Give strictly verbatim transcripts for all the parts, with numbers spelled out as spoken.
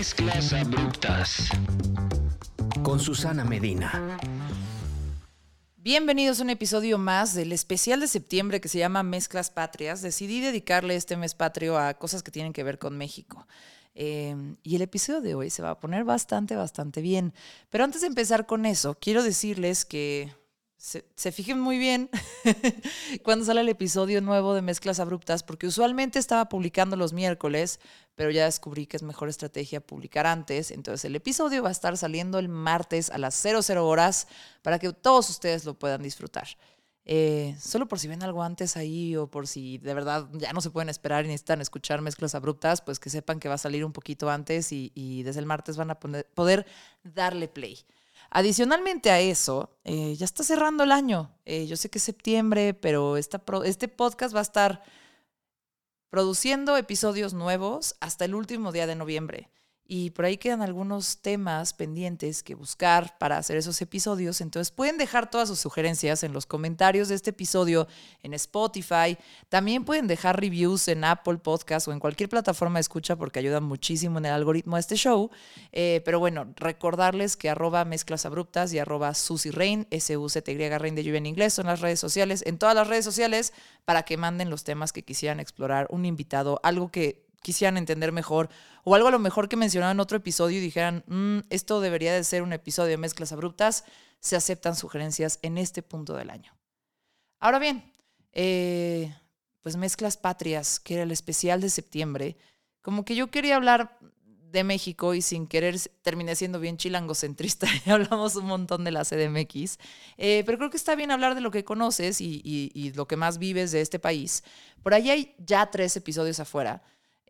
Mezclas abruptas con Susana Medina. Bienvenidos a un episodio más del especial de septiembre que se llama Mezclas Patrias. Decidí dedicarle este mes patrio a cosas que tienen que ver con México. Eh, y el episodio de hoy se va a poner bastante, bastante bien. Pero antes de empezar con eso, quiero decirles que se, se fijen muy bien cuando sale el episodio nuevo de Mezclas Abruptas, porque usualmente estaba publicando los miércoles, pero ya descubrí que es mejor estrategia publicar antes. Entonces el episodio va a estar saliendo el martes a las cero cero horas para que todos ustedes lo puedan disfrutar. Eh, solo por si ven algo antes ahí o por si de verdad ya no se pueden esperar y necesitan escuchar Mezclas Abruptas, pues que sepan que va a salir un poquito antes y, y desde el martes van a poder darle play. Adicionalmente a eso, eh, ya está cerrando el año. Eh, yo sé que es septiembre, pero esta pro- este podcast va a estar produciendo episodios nuevos hasta el último día de noviembre. Y por ahí quedan algunos temas pendientes que buscar para hacer esos episodios. Entonces pueden dejar todas sus sugerencias en los comentarios de este episodio en Spotify. También pueden dejar reviews en Apple Podcast o en cualquier plataforma de escucha porque ayudan muchísimo en el algoritmo de este show. Eh, pero bueno, recordarles que arroba Mezclas Abruptas y arroba Susi Rein, S U C T Y Rein de lluvia en inglés, son las redes sociales, en todas las redes sociales, para que manden los temas que quisieran explorar, un invitado, algo que quisieran entender mejor o algo a lo mejor que mencionaron en otro episodio y dijeran mmm, esto debería de ser un episodio de Mezclas Abruptas. Se aceptan sugerencias en este punto del año. Ahora bien, eh, pues Mezclas Patrias, que era el especial de septiembre, como que yo quería hablar de México y sin querer terminé siendo bien chilangocentrista y hablamos un montón de la C D M X, eh, pero creo que está bien hablar de lo que conoces y, y, y lo que más vives de este país. Por ahí hay ya tres episodios afuera.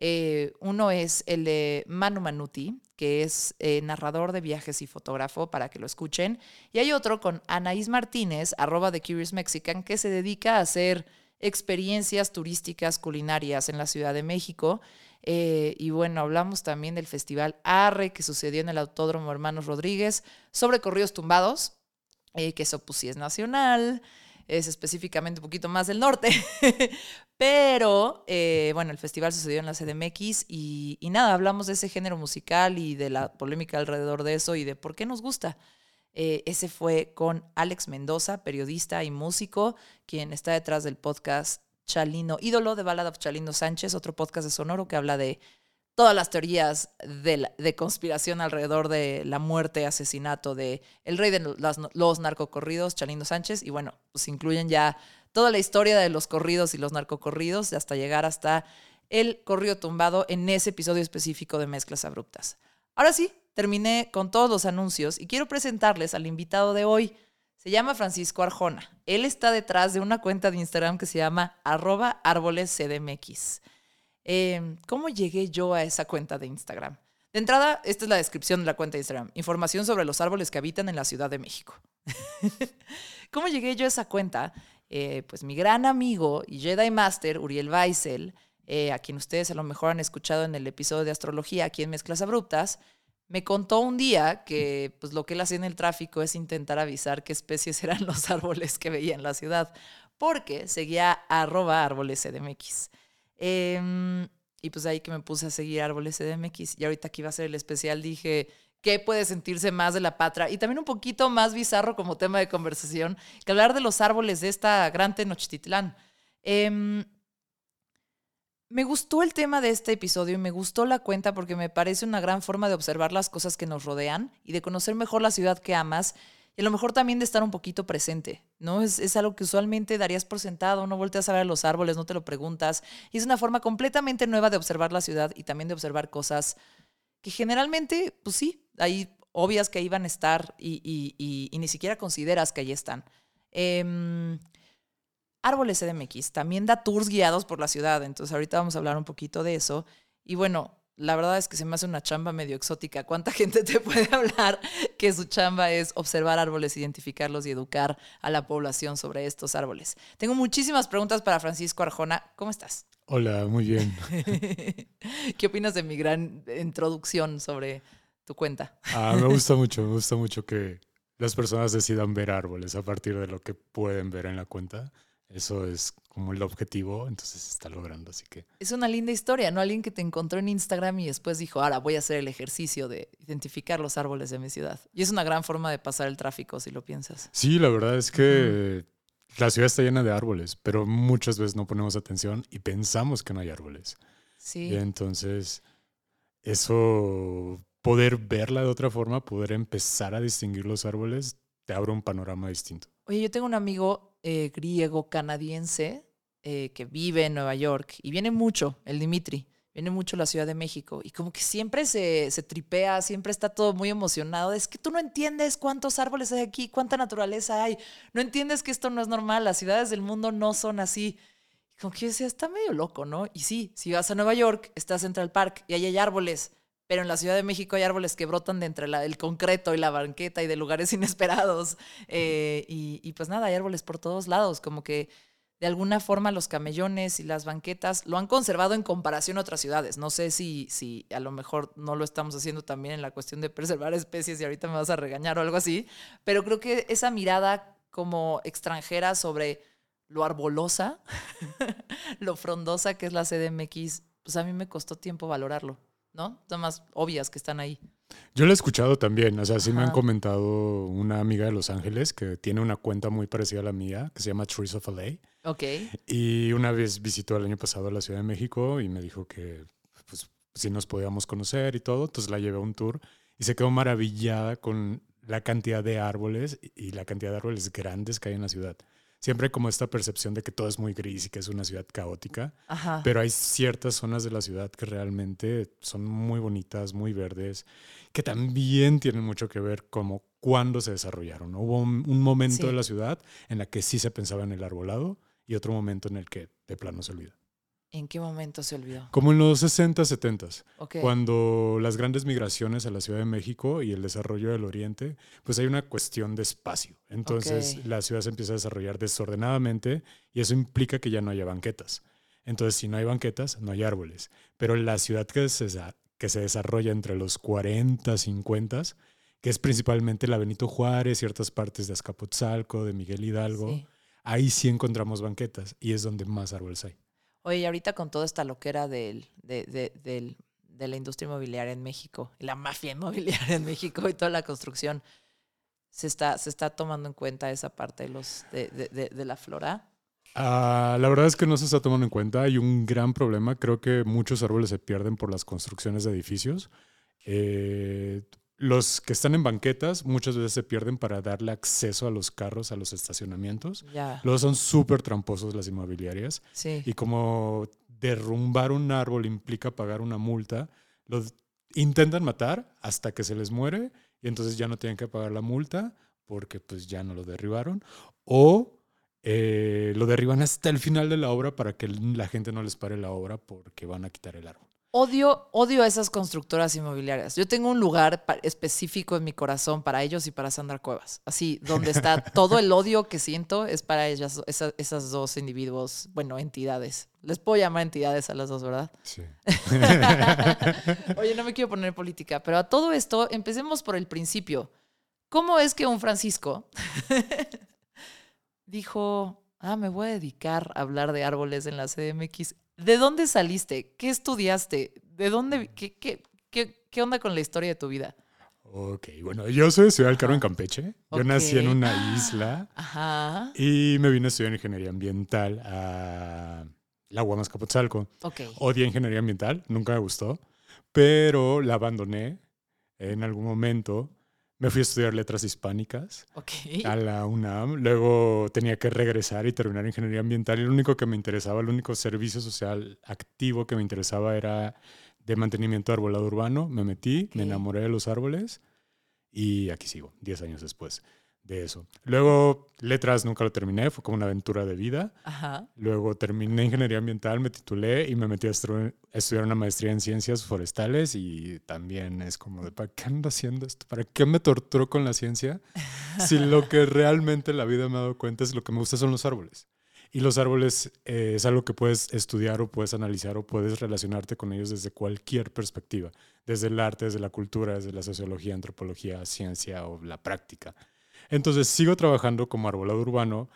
Eh, uno es el de Manu Manuti, que es eh, narrador de viajes y fotógrafo, para que lo escuchen. Y hay otro con Anaís Martínez, arroba de Curious Mexican, que se dedica a hacer experiencias turísticas culinarias en la Ciudad de México. Eh, y bueno, hablamos también del festival Arre, que sucedió en el Autódromo Hermanos Rodríguez, sobre corridos tumbados, eh, que eso pues sí es nacional. Es específicamente un poquito más del norte, pero eh, bueno, el festival sucedió en la C D M X y, y nada, hablamos de ese género musical y de la polémica alrededor de eso y de por qué nos gusta. Eh, ese fue con Alex Mendoza, periodista y músico, quien está detrás del podcast Chalino, ídolo de Ballad of Chalino Sánchez, otro podcast de Sonoro que habla de todas las teorías de, la, de conspiración alrededor de la muerte, asesinato de el rey de las, los narcocorridos, Chalino Sánchez. Y bueno, pues incluyen ya toda la historia de los corridos y los narcocorridos hasta llegar hasta el corrido tumbado en ese episodio específico de Mezclas Abruptas. Ahora sí, terminé con todos los anuncios y quiero presentarles al invitado de hoy. Se llama Francisco Arjona. Él está detrás de una cuenta de Instagram que se llama arroba árboles C D M X. Eh, ¿Cómo llegué yo a esa cuenta de Instagram? De entrada, esta es la descripción de la cuenta de Instagram. Información sobre los árboles que habitan en la Ciudad de México. ¿Cómo llegué yo a esa cuenta? Eh, pues mi gran amigo y Jedi Master, Uriel Weisel, eh, a quien ustedes a lo mejor han escuchado en el episodio de astrología aquí en Mezclas Abruptas, me contó un día que pues, lo que él hacía en el tráfico es intentar avisar qué especies eran los árboles que veía en la ciudad, porque seguía arroba árboles C D M X. Eh, y pues ahí que me puse a seguir árboles C D M X y ahorita que iba a ser el especial dije, ¿qué puede sentirse más de la patria? Y también un poquito más bizarro como tema de conversación que hablar de los árboles de esta gran Tenochtitlán. Eh, me gustó el tema de este episodio y me gustó la cuenta porque me parece una gran forma de observar las cosas que nos rodean y de conocer mejor la ciudad que amas. Y a lo mejor también de estar un poquito presente, ¿no? Es, es algo que usualmente darías por sentado, no volteas a ver a los árboles, no te lo preguntas. Y es una forma completamente nueva de observar la ciudad y también de observar cosas que generalmente, pues sí, hay obvias que ahí van a estar y, y, y, y ni siquiera consideras que ahí están. Eh, árboles C D M X también da tours guiados por la ciudad, entonces ahorita vamos a hablar un poquito de eso. Y bueno, la verdad es que se me hace una chamba medio exótica. ¿Cuánta gente te puede hablar que su chamba es observar árboles, identificarlos y educar a la población sobre estos árboles? Tengo muchísimas preguntas para Francisco Arjona. ¿Cómo estás? Hola, muy bien. ¿Qué opinas de mi gran introducción sobre tu cuenta? Ah, me gusta mucho, me gusta mucho que las personas decidan ver árboles a partir de lo que pueden ver en la cuenta. Eso es como el objetivo, entonces se está logrando, así que... Es una linda historia, ¿no? Alguien que te encontró en Instagram y después dijo, ahora voy a hacer el ejercicio de identificar los árboles de mi ciudad. Y es una gran forma de pasar el tráfico, si lo piensas. Sí, la verdad es que mm. la ciudad está llena de árboles, pero muchas veces no ponemos atención y pensamos que no hay árboles. Sí. Y entonces, eso, poder verla de otra forma, poder empezar a distinguir los árboles, te abre un panorama distinto. Oye, yo tengo un amigo... Eh, griego canadiense eh, que vive en Nueva York y viene mucho, el Dimitri, viene mucho a la Ciudad de México y como que siempre se, se tripea, siempre está todo muy emocionado. Es que tú no entiendes cuántos árboles hay aquí, cuánta naturaleza hay, no entiendes que esto no es normal, las ciudades del mundo no son así. Y como que yo decía, está medio loco, ¿no? Y sí, si vas a Nueva York, está Central Park y ahí hay árboles, pero en la Ciudad de México hay árboles que brotan de entre la, el concreto y la banqueta y de lugares inesperados. Eh, y, y pues nada, hay árboles por todos lados. Como que de alguna forma los camellones y las banquetas lo han conservado en comparación a otras ciudades. No sé si, si a lo mejor no lo estamos haciendo también en la cuestión de preservar especies y ahorita me vas a regañar o algo así. Pero creo que esa mirada como extranjera sobre lo arbolosa, lo frondosa que es la C D M X, pues a mí me costó tiempo valorarlo, ¿no? Son más obvias que están ahí. Yo lo he escuchado también, o sea, sí. Ajá. Me han comentado una amiga de Los Ángeles que tiene una cuenta muy parecida a la mía, que se llama Trees of L A. Ok. Y una vez visitó el año pasado a la Ciudad de México y me dijo que pues, si nos podíamos conocer y todo, entonces la llevé a un tour y se quedó maravillada con la cantidad de árboles y la cantidad de árboles grandes que hay en la ciudad. Siempre hay como esta percepción de que todo es muy gris y que es una ciudad caótica. Ajá. Pero hay ciertas zonas de la ciudad que realmente son muy bonitas, muy verdes, que también tienen mucho que ver como cuándo se desarrollaron. Hubo un, un momento sí. de la ciudad en la que sí se pensaba en el arbolado y otro momento en el que de plano se olvida. ¿En qué momento se olvidó? Como en los sesenta, setenta. Okay. Cuando las grandes migraciones a la Ciudad de México y el desarrollo del Oriente, pues hay una cuestión de espacio. Entonces, okay. la ciudad se empieza a desarrollar desordenadamente y eso implica que ya no haya banquetas. Entonces, si no hay banquetas, no hay árboles. Pero la ciudad que se, que se desarrolla entre los cuarenta, cincuenta, que es principalmente la Benito Juárez, ciertas partes de Azcapotzalco, de Miguel Hidalgo, sí. ahí sí encontramos banquetas y es donde más árboles hay. Oye, y ahorita con toda esta loquera del, de, de, del, de la industria inmobiliaria en México, la mafia inmobiliaria en México y toda la construcción, ¿se está, se está tomando en cuenta esa parte de, los, de, de, de, de la flora? Uh, la verdad es que no se está tomando en cuenta. Hay un gran problema. Creo que muchos árboles se pierden por las construcciones de edificios. Eh, los que están en banquetas muchas veces se pierden para darle acceso a los carros, a los estacionamientos. Yeah. Luego son súper tramposos las inmobiliarias. Sí. Y como derrumbar un árbol implica pagar una multa, los intentan matar hasta que se les muere y entonces ya no tienen que pagar la multa porque pues ya no lo derribaron. O eh, lo derriban hasta el final de la obra para que la gente no les pare la obra porque van a quitar el árbol. Odio, odio a esas constructoras inmobiliarias. Yo tengo un lugar específico en mi corazón para ellos y para Sandra Cuevas. Así, donde está todo el odio que siento es para ellas, esas, esas dos individuos, bueno, entidades. Les puedo llamar entidades a las dos, ¿verdad? Sí. Oye, no me quiero poner en política, pero a todo esto, empecemos por el principio. ¿Cómo es que un Francisco dijo, ah, me voy a dedicar a hablar de árboles en la C D M X? ¿De dónde saliste? ¿Qué estudiaste? ¿De dónde? ¿Qué, qué, qué, qué onda con la historia de tu vida? Ok, bueno, yo soy de Ciudad del Carmen, Campeche. Yo okay. nací en una isla. Ajá. Y me vine a estudiar ingeniería ambiental a la U A M Azcapotzalco. Ok. Odié ingeniería ambiental, nunca me gustó, pero la abandoné en algún momento. Me fui a estudiar letras hispánicas okay. a la UNAM. Luego tenía que regresar y terminar ingeniería ambiental. Y lo único que me interesaba, el único servicio social activo que me interesaba era de mantenimiento de arbolado urbano. Me metí, okay. me enamoré de los árboles y aquí sigo, diez años después de eso. Luego letras nunca lo terminé, fue como una aventura de vida. Ajá. Luego terminé ingeniería ambiental, me titulé y me metí a estru- estudiar una maestría en ciencias forestales y también es como de, ¿para qué ando haciendo esto? ¿Para qué me torturó con la ciencia? Si lo que realmente la vida me ha dado cuenta es lo que me gusta son los árboles. Y los árboles eh, es algo que puedes estudiar o puedes analizar o puedes relacionarte con ellos desde cualquier perspectiva, desde el arte, desde la cultura, desde la sociología, antropología, ciencia o la práctica. Entonces sigo trabajando como arbolado urbano,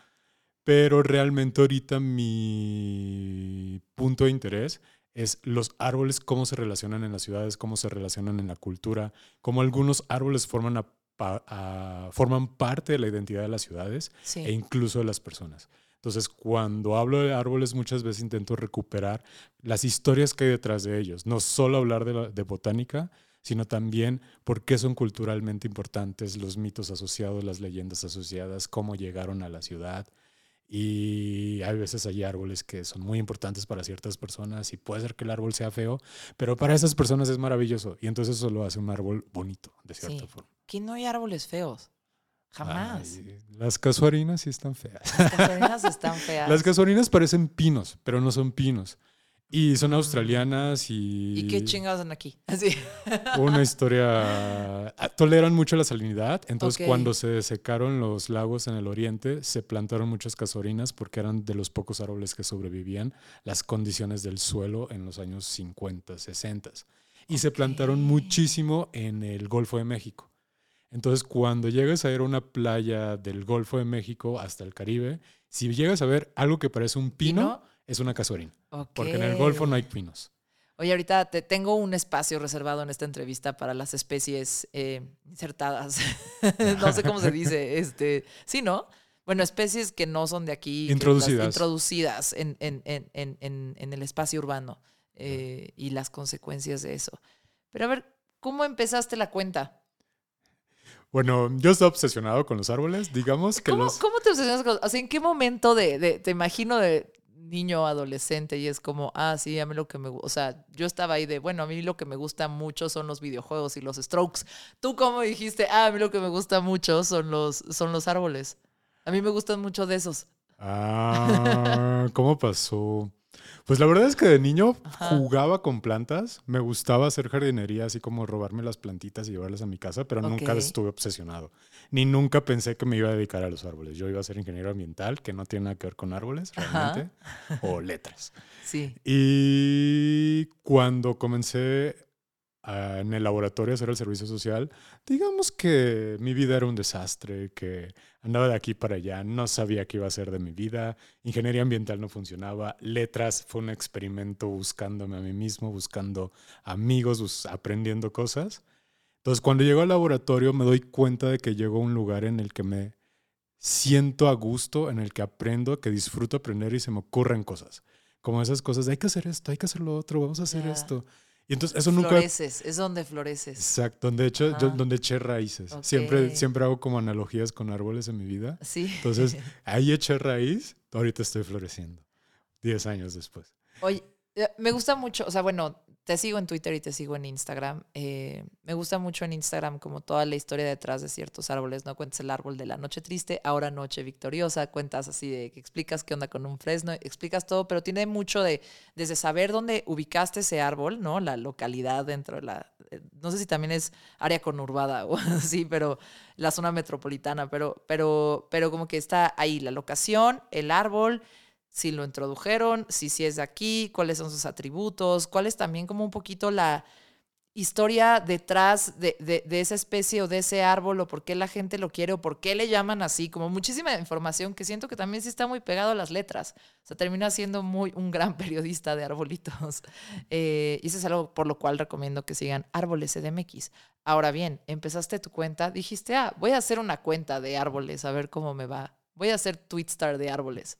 Pero realmente ahorita mi punto de interés es los árboles, cómo se relacionan en las ciudades, cómo se relacionan en la cultura, cómo algunos árboles forman, a, a, forman parte de la identidad de las ciudades, sí, e incluso de las personas. Entonces, cuando hablo de árboles, muchas veces intento recuperar las historias que hay detrás de ellos. No solo hablar de, la, de botánica, sino también por qué son culturalmente importantes, los mitos asociados, las leyendas asociadas, cómo llegaron a la ciudad. Y hay veces hay árboles que son muy importantes para ciertas personas y puede ser que el árbol sea feo, pero para esas personas es maravilloso y entonces eso lo hace un árbol bonito, de cierta sí. forma. Aquí no hay árboles feos, jamás. Ay, las casuarinas sí están feas. Las casuarinas están feas. Las casuarinas parecen pinos, pero no son pinos. Y son australianas y... ¿Y qué chingados son aquí? Así. Una historia... Toleran mucho la salinidad. Entonces, okay, cuando se secaron los lagos en el oriente, se plantaron muchas casuarinas porque eran de los pocos árboles que sobrevivían las condiciones del suelo en los años cincuenta, sesenta. Y okay, se plantaron muchísimo en el Golfo de México. Entonces, cuando llegas a ir a una playa del Golfo de México hasta el Caribe, si llegas a ver algo que parece un pino... ¿Pino? Es una casuarina, okay, porque en el Golfo no hay pinos. Oye, ahorita te tengo un espacio reservado en esta entrevista para las especies eh, insertadas. No sé cómo se dice. Este, sí, ¿no? Bueno, especies que no son de aquí. Introducidas. Introducidas en, en, en, en, en, en el espacio urbano eh, y las consecuencias de eso. Pero a ver, ¿cómo empezaste la cuenta? Bueno, yo estaba obsesionado con los árboles, digamos que ¿Cómo, los... ¿Cómo te obsesionas con los árboles? O sea, ¿en qué momento de, de, te imagino de... niño, adolescente, y es como, ah, sí, a mí lo que me gusta, o sea, yo estaba ahí de, bueno, a mí lo que me gusta mucho son los videojuegos y los strokes. ¿Tú cómo dijiste, ah, a mí lo que me gusta mucho son los, son los árboles? A mí me gustan mucho de esos. Ah, ¿cómo pasó? Pues la verdad es que de niño, ajá, jugaba con plantas, me gustaba hacer jardinería, así como robarme las plantitas y llevarlas a mi casa, pero okay, nunca estuve obsesionado, ni nunca pensé que me iba a dedicar a los árboles. Yo iba a ser ingeniero ambiental, que no tiene nada que ver con árboles realmente, ajá, o letras. Sí. Y cuando comencé a, en el laboratorio a hacer el servicio social, digamos que mi vida era un desastre, que... andaba de aquí para allá, no sabía qué iba a hacer de mi vida, ingeniería ambiental no funcionaba, letras fue un experimento buscándome a mí mismo, buscando amigos, bus- aprendiendo cosas. Entonces, cuando llego al laboratorio me doy cuenta de que llego a un lugar en el que me siento a gusto, en el que aprendo, que disfruto aprender y se me ocurren cosas. Como esas cosas de hay que hacer esto, hay que hacer lo otro, vamos a hacer yeah. esto. Y entonces eso nunca... Floreces, es donde floreces. Exacto, donde, echo, yo, donde eché raíces. Okay. Siempre, siempre hago como analogías con árboles en mi vida. Sí. Entonces, ahí eché raíz, ahorita estoy floreciendo. Diez años después. Oye, me gusta mucho, o sea, bueno, te sigo en Twitter y te sigo en Instagram. Eh, me gusta mucho en Instagram como toda la historia detrás de ciertos árboles, ¿no? Cuentas el árbol de la noche triste, ahora noche victoriosa, cuentas así de que explicas qué onda con un fresno, explicas todo, pero tiene mucho de, desde saber dónde ubicaste ese árbol, ¿no? La localidad dentro de la, no sé si también es área conurbada o así, pero la zona metropolitana, pero, pero, pero como que está ahí la locación, el árbol, si lo introdujeron, si sí si es de aquí, cuáles son sus atributos, cuál es también como un poquito la historia detrás de, de, de esa especie o de ese árbol, o por qué la gente lo quiere o por qué le llaman así, como muchísima información que siento que también sí está muy pegado a las letras. O sea, termina siendo muy un gran periodista de arbolitos. Eh, y eso es algo por lo cual recomiendo que sigan Árboles C D M X. Ahora bien, empezaste tu cuenta, dijiste, ah, voy a hacer una cuenta de árboles, a ver cómo me va. Voy a hacer Twitstar de árboles.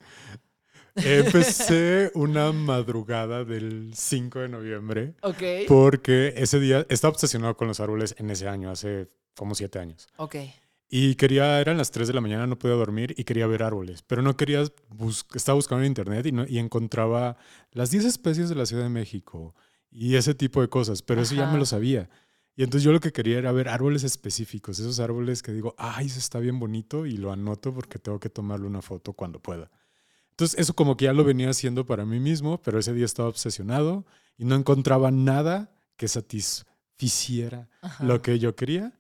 Empecé una madrugada del cinco de noviembre, okay, porque ese día estaba obsesionado con los árboles en ese año, hace como siete años. Okay. Y quería, eran las tres de la mañana, no podía dormir y quería ver árboles, pero no quería, bus- estaba buscando en internet y, no, y encontraba las diez especies de la Ciudad de México y ese tipo de cosas, pero ajá, eso ya me lo sabía. Y entonces yo lo que quería era ver árboles específicos, esos árboles que digo, ay, eso está bien bonito y lo anoto porque tengo que tomarle una foto cuando pueda. Entonces eso como que ya lo venía haciendo para mí mismo, pero ese día estaba obsesionado y no encontraba nada que satisficiera, ajá, lo que yo quería.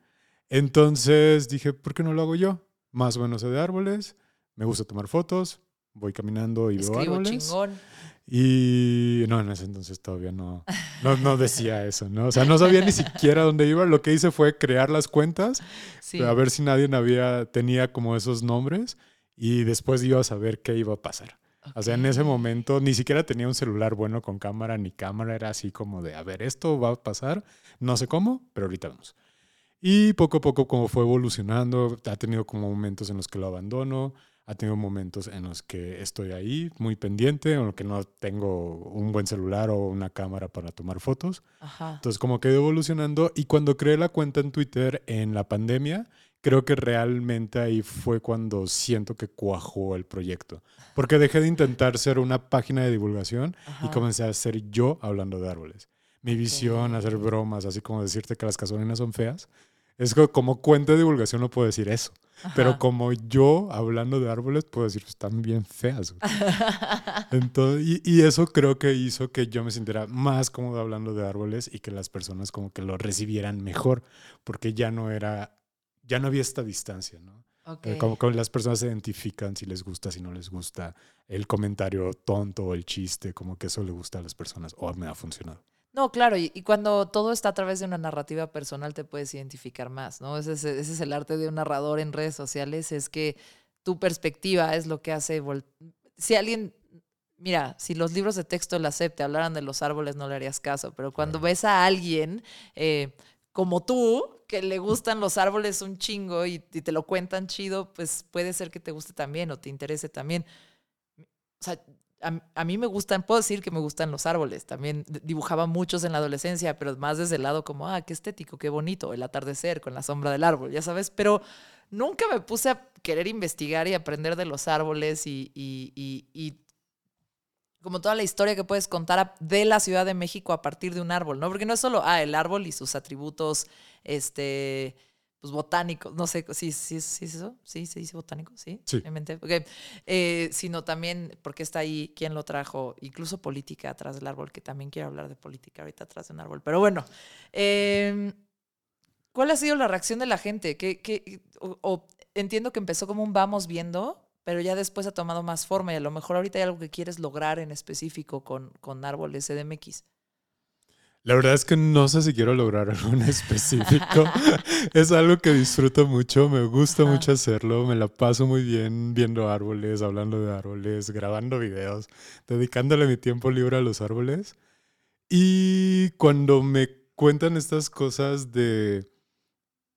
Entonces dije, ¿por qué no lo hago yo? Más o menos sé de árboles, me gusta tomar fotos, voy caminando y escribo, veo árboles. Escribo chingón. Y no, en ese entonces todavía no, no, no decía eso, ¿no? O sea, no sabía ni siquiera dónde iba. Lo que hice fue crear las cuentas, sí, a ver si nadie había, tenía como esos nombres. y después yo a saber qué iba a pasar. Okay. O sea, en ese momento ni siquiera tenía un celular bueno con cámara ni cámara. Era así como de, a ver, esto va a pasar, no sé cómo, pero ahorita vemos. Y poco a poco como fue evolucionando, ha tenido como momentos en los que lo abandono, ha tenido momentos en los que estoy ahí muy pendiente, en los que no tengo un buen celular o una cámara para tomar fotos. Ajá. Entonces como que he ido evolucionando, y cuando creé la cuenta en Twitter en la pandemia, creo que realmente ahí fue cuando siento que cuajó el proyecto. Porque dejé de intentar ser una página de divulgación, ajá, y comencé a ser yo hablando de árboles. Mi visión, okay, hacer bromas, así como decirte que las casolinas son feas. Es que como cuenta de divulgación no puedo decir eso. Ajá. Pero como yo, hablando de árboles, puedo decir, están bien feas. Entonces, y, y eso creo que hizo que yo me sintiera más cómodo hablando de árboles y que las personas como que lo recibieran mejor. Porque ya no era, ya no había esta distancia, ¿no? Okay. Como que las personas se identifican si les gusta, si no les gusta. El comentario tonto o el chiste, como que eso le gusta a las personas. O oh, me ha funcionado. No, claro, y, y cuando todo está a través de una narrativa personal te puedes identificar más, ¿no? Ese es, ese es el arte de un narrador en redes sociales, es que tu perspectiva es lo que hace... Vol- si alguien... Mira, si los libros de texto la SEP te hablaran de los árboles no le harías caso, pero cuando ves a alguien eh, como tú, que le gustan los árboles un chingo y, y te lo cuentan chido, pues puede ser que te guste también o te interese también. O sea... A, a mí me gustan, puedo decir que me gustan los árboles. También dibujaba muchos en la adolescencia, pero más desde el lado como, ah, qué estético, qué bonito, el atardecer con la sombra del árbol, ya sabes. Pero nunca me puse a querer investigar y aprender de los árboles y, y, y, y como toda la historia que puedes contar de la Ciudad de México a partir de un árbol, ¿no? Porque no es solo, ah, el árbol y sus atributos, este... pues botánicos, no sé, ¿sí, sí, sí es eso? ¿Sí se dice botánico? Sí, sí. Realmente. Okay. Eh, sino también porque está ahí, quién lo trajo, incluso política atrás del árbol, que también quiero hablar de política ahorita atrás de un árbol. Pero bueno, eh, ¿cuál ha sido la reacción de la gente? ¿Qué, qué, o, o, entiendo que empezó como un vamos viendo, pero ya después ha tomado más forma y a lo mejor ahorita hay algo que quieres lograr en específico con, con Árboles C D M X. La verdad es que no sé si quiero lograr algo en específico. Es algo que disfruto mucho, me gusta ajá, mucho hacerlo, me la paso muy bien viendo árboles, hablando de árboles, grabando videos, dedicándole mi tiempo libre a los árboles. Y cuando me cuentan estas cosas de...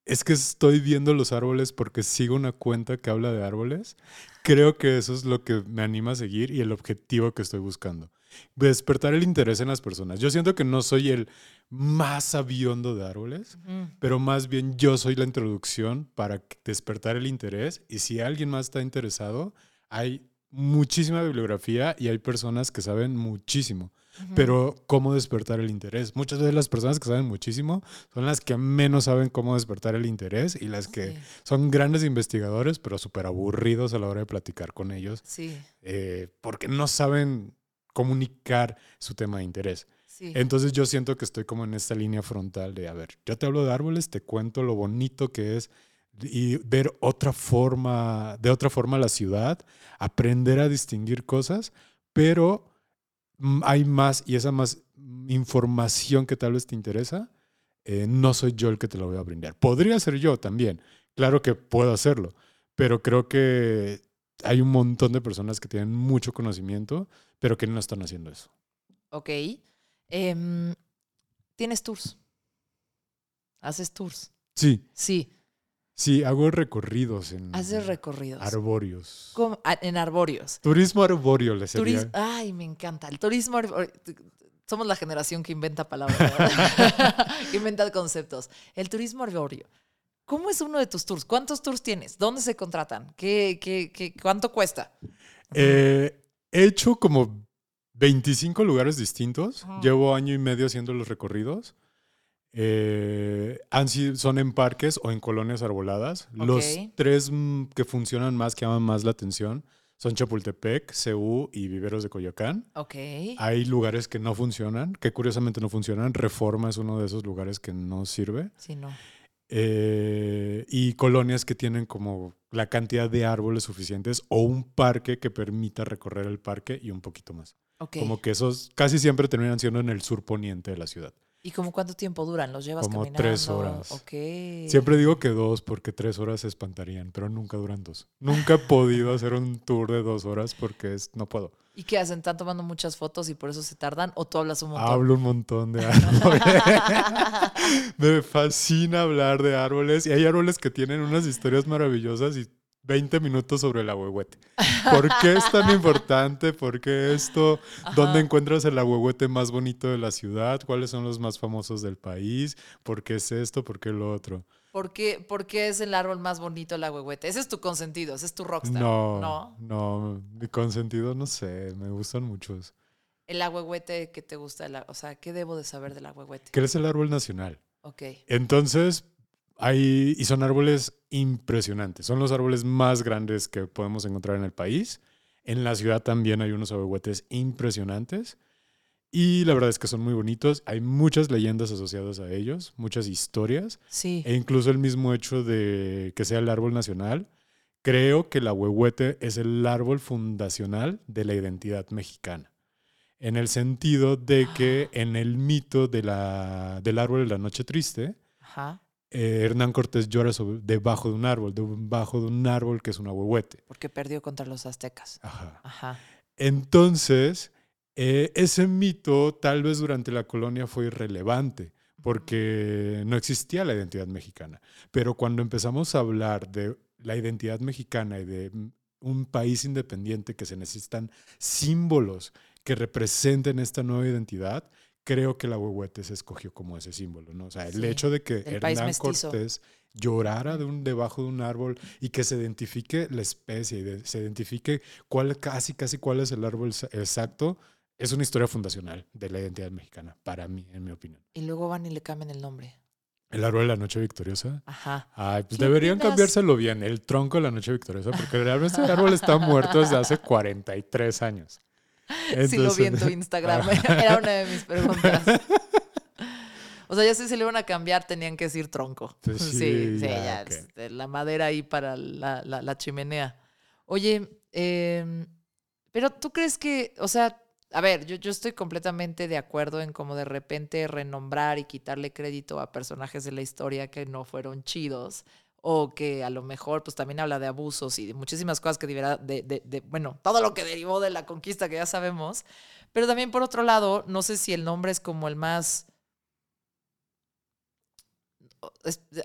Es que estoy viendo los árboles porque sigo una cuenta que habla de árboles. Creo que eso es lo que me anima a seguir y el objetivo que estoy buscando. Despertar el interés en las personas. Yo siento que no soy el más sabiondo de árboles, uh-huh, pero más bien yo soy la introducción para despertar el interés, y si alguien más está interesado, hay muchísima bibliografía y hay personas que saben muchísimo, uh-huh, pero ¿cómo despertar el interés? Muchas veces las personas que saben muchísimo son las que menos saben cómo despertar el interés y las okay, que son grandes investigadores pero súper aburridos a la hora de platicar con ellos, sí, eh, porque no saben comunicar su tema de interés. Sí. Entonces yo siento que estoy como en esta línea frontal de, a ver, yo te hablo de árboles, te cuento lo bonito que es y ver otra forma, de otra forma la ciudad, aprender a distinguir cosas, pero hay más y esa más información que tal vez te interesa, eh, no soy yo el que te la voy a brindar. Podría ser yo también, claro que puedo hacerlo, pero creo que hay un montón de personas que tienen mucho conocimiento, pero que no están haciendo eso. Ok. Eh, ¿Tienes tours? ¿Haces tours? Sí. Sí. Sí, hago recorridos en... Haces recorridos. Arbóreos. ¿Cómo? En arbóreos. Turismo arbóreo les Turis- sería. Ay, me encanta. El turismo arbóreo. Somos la generación que inventa palabras, ¿verdad? Que inventa conceptos. El turismo arbóreo. ¿Cómo es uno de tus tours? ¿Cuántos tours tienes? ¿Dónde se contratan? ¿Qué, qué, qué, ¿Cuánto cuesta? Eh, he hecho como veinticinco lugares distintos. Uh-huh. Llevo año y medio haciendo los recorridos. Eh, han sido, son en parques o en colonias arboladas. Okay. Los tres que funcionan más, que llaman más la atención, son Chapultepec, C U y Viveros de Coyoacán. Okay. Hay lugares que no funcionan, que curiosamente no funcionan. Reforma es uno de esos lugares que no sirve. Sí, no. Eh, y colonias que tienen como la cantidad de árboles suficientes o un parque que permita recorrer el parque y un poquito más. Okay. Como que esos casi siempre terminan siendo en el sur poniente de la ciudad. ¿Y como cuánto tiempo duran? ¿Los llevas como caminando? Como tres horas. Okay. Siempre digo que dos porque tres horas se espantarían, pero nunca duran dos. Nunca he podido hacer un tour de dos horas porque es, no puedo. ¿Y qué hacen? ¿Están tomando muchas fotos y por eso se tardan? ¿O tú hablas un montón? Hablo un montón de árboles. Me fascina hablar de árboles. Y hay árboles que tienen unas historias maravillosas y veinte minutos sobre el ahuehuete. ¿Por qué es tan importante? ¿Por qué esto? Ajá. ¿Dónde encuentras el ahuehuete más bonito de la ciudad? ¿Cuáles son los más famosos del país? ¿Por qué es esto? ¿Por qué lo otro? ¿Por qué, por qué es el árbol más bonito el ahuehuete? Ese es tu consentido, ese es tu rockstar. No, no, no, mi consentido no sé, me gustan muchos. ¿El ahuehuete que te gusta? La, o sea, ¿qué debo de saber del ahuehuete? Que es el árbol nacional. Ok. Entonces... Hay, y son árboles impresionantes. Son los árboles más grandes que podemos encontrar en el país. En la ciudad también hay unos ahuehuetes impresionantes. Y la verdad es que son muy bonitos. Hay muchas leyendas asociadas a ellos, muchas historias. Sí. E incluso el mismo hecho de que sea el árbol nacional. Creo que el ahuehuete es el árbol fundacional de la identidad mexicana. En el sentido de que en el mito de la, del árbol de la noche triste... Ajá. Eh, Hernán Cortés llora sobre, debajo de un árbol, debajo de un árbol que es un ahuehuete. Porque perdió contra los aztecas. Ajá. Ajá. Entonces, eh, ese mito tal vez durante la colonia fue irrelevante porque no existía la identidad mexicana. Pero cuando empezamos a hablar de la identidad mexicana y de un país independiente que se necesitan símbolos que representen esta nueva identidad, creo que el ahuehuete se escogió como ese símbolo, ¿no? O sea, el sí, hecho de que Hernán Cortés llorara de un, debajo de un árbol y que se identifique la especie y de, se identifique cuál, casi, casi cuál es el árbol exacto, es una historia fundacional de la identidad mexicana, para mí, en mi opinión. Y luego van y le cambian el nombre. ¿El árbol de la noche victoriosa? Ajá. Ay, pues deberían opinas? cambiárselo bien, el tronco de la noche victoriosa, porque realmente el árbol está muerto desde hace cuarenta y tres años. Entonces, sí lo vi en tu Instagram. Era una de mis preguntas. O sea, ya si se le iban a cambiar, tenían que decir tronco. Sí, sí, sí ya, ya okay. La madera ahí para la, la, la chimenea. Oye, eh, pero tú crees que, o sea, a ver, yo, yo estoy completamente de acuerdo en como de repente renombrar y quitarle crédito a personajes de la historia que no fueron chidos. O que a lo mejor pues también habla de abusos y de muchísimas cosas que derivará de, de, de, bueno, todo lo que derivó de la conquista que ya sabemos. Pero también por otro lado, no sé si el nombre es como el más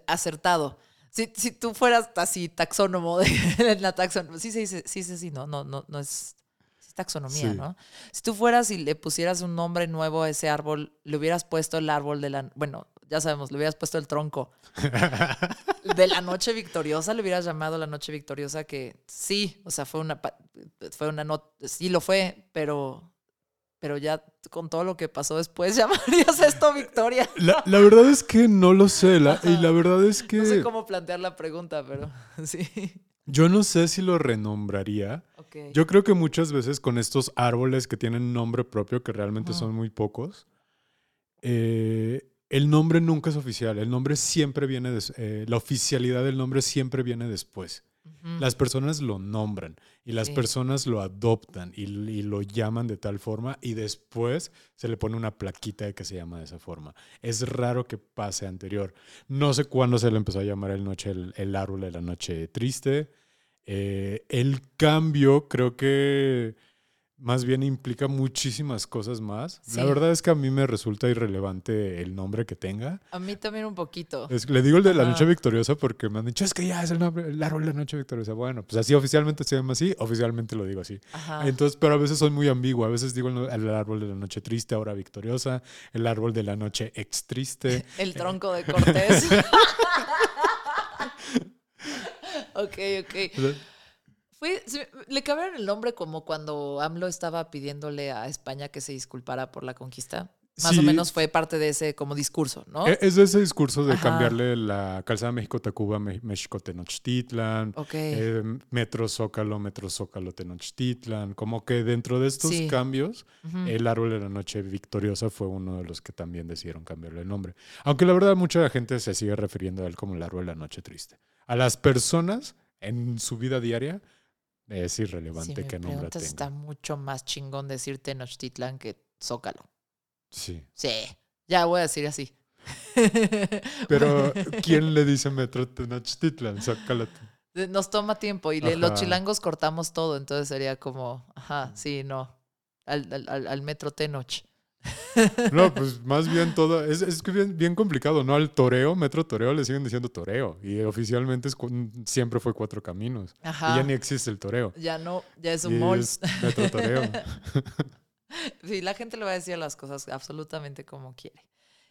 acertado. Si, si tú fueras así taxónomo, de la taxonomía, sí se dice, sí, sí, sí, no, no, no, no es, es taxonomía, sí. ¿No? Si tú fueras y le pusieras un nombre nuevo a ese árbol, le hubieras puesto el árbol de la, bueno, ya sabemos, le hubieras puesto el tronco. De la noche victoriosa, le hubieras llamado la noche victoriosa, que sí, o sea, fue una, fue una not- sí lo fue, pero, pero ya con todo lo que pasó después, ¿llamarías esto victoria? La, la verdad es que no lo sé, la, y la verdad es que... No sé cómo plantear la pregunta, pero sí... Yo no sé si lo renombraría. Okay. Yo creo que muchas veces con estos árboles que tienen nombre propio, que realmente uh-huh. son muy pocos, eh... el nombre nunca es oficial, el nombre siempre viene, de, eh, la oficialidad del nombre siempre viene después. Uh-huh. Las personas lo nombran y las sí. personas lo adoptan y, y lo llaman de tal forma y después se le pone una plaquita de que se llama de esa forma. Es raro que pase anterior. No sé cuándo se le empezó a llamar el, noche, el, el árbol de la noche triste. Eh, el cambio creo que... más bien implica muchísimas cosas más. Sí. La verdad es que a mí me resulta irrelevante el nombre que tenga. A mí también un poquito. Es, le digo el de la noche victoriosa porque me han dicho, es que ya es el nombre, el árbol de la noche victoriosa. Bueno, pues así oficialmente se llama así, oficialmente lo digo así. Ajá. Entonces, pero a veces soy muy ambiguo. A veces digo el, el árbol de la noche triste, ahora victoriosa. El árbol de la noche ex triste. El tronco de Cortés. Ok, ok. Le cambiaron el nombre como cuando AMLO estaba pidiéndole a España que se disculpara por la conquista. Más sí. o menos fue parte de ese como discurso, ¿no? Es de ese discurso de Ajá. cambiarle la calzada México-Tacuba, México-Tenochtitlán, okay. eh, Metro Zócalo, Metro Zócalo, Tenochtitlán. Como que dentro de estos sí. cambios, uh-huh. el árbol de la noche victoriosa fue uno de los que también decidieron cambiarle el nombre. Aunque la verdad mucha gente se sigue refiriendo a él como el árbol de la noche triste. A las personas en su vida diaria es irrelevante si que nombre tenga. Está mucho más chingón decir Tenochtitlán que Zócalo. Sí. Sí. Ya voy a decir así. Pero, ¿quién le dice Metro Tenochtitlán? Sácalo. Nos toma tiempo y le, los chilangos cortamos todo, entonces sería como, ajá, sí, no, al, al, al Metro Tenoch. No, pues más bien todo, es, es bien, bien complicado, ¿no? Al toreo, Metro Toreo, le siguen diciendo toreo y oficialmente es, siempre fue Cuatro Caminos. Ajá. Y ya ni existe el toreo. Ya no, ya es un mall. Es Metro Toreo. Sí, la gente le va a decir las cosas absolutamente como quiere.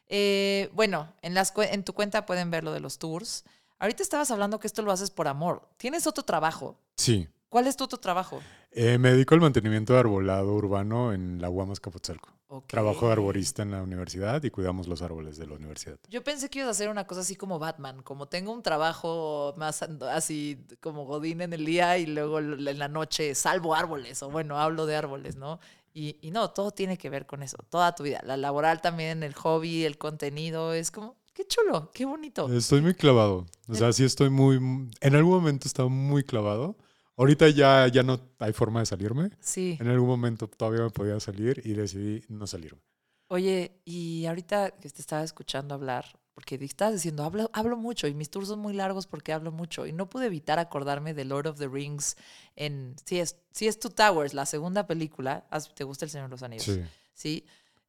Eh, bueno, en, las, en tu cuenta pueden ver lo de los tours. Ahorita estabas hablando que esto lo haces por amor. ¿Tienes otro trabajo? Sí. ¿Cuál es tu otro trabajo? Eh, me dedico al mantenimiento de arbolado urbano en la U A M Azcapotzalco. Okay. Trabajo de arborista en la universidad y cuidamos los árboles de la universidad. Yo pensé que ibas a hacer una cosa así como Batman, como tengo un trabajo más así como Godín en el día y luego en la noche salvo árboles, o bueno, hablo de árboles, ¿no? Y, y no, todo tiene que ver con eso, toda tu vida. La laboral también, el hobby, el contenido, es como, qué chulo, qué bonito. Estoy muy clavado, o sea, sí estoy muy, en algún momento estaba muy clavado. Ahorita ya, ya no hay forma de salirme. Sí. En algún momento todavía me podía salir y decidí no salirme. Oye, y ahorita que te estaba escuchando hablar, porque te estabas diciendo, hablo, hablo mucho y mis tours son muy largos porque hablo mucho. Y no pude evitar acordarme de Lord of the Rings en... Si es, si es Two Towers, la segunda película. ¿Te gusta El Señor de los Anillos? Sí. ¿Sí?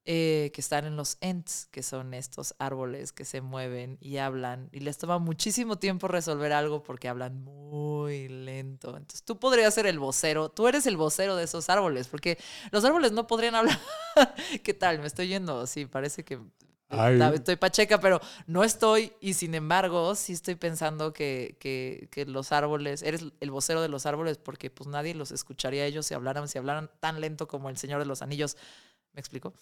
Eh, que están en los Ents, que son estos árboles que se mueven y hablan. Y les toma muchísimo tiempo resolver algo porque hablan muy lento. Entonces tú podrías ser el vocero. Tú eres el vocero de esos árboles porque los árboles no podrían hablar. ¿Qué tal? Me estoy yendo. Sí, parece que... Ay. Estoy pacheca, pero no estoy. Y sin embargo, sí estoy pensando que, que, que los árboles, eres el vocero de los árboles porque pues nadie los escucharía a ellos si hablaran, si hablaran tan lento como El Señor de los Anillos. ¿Me explico?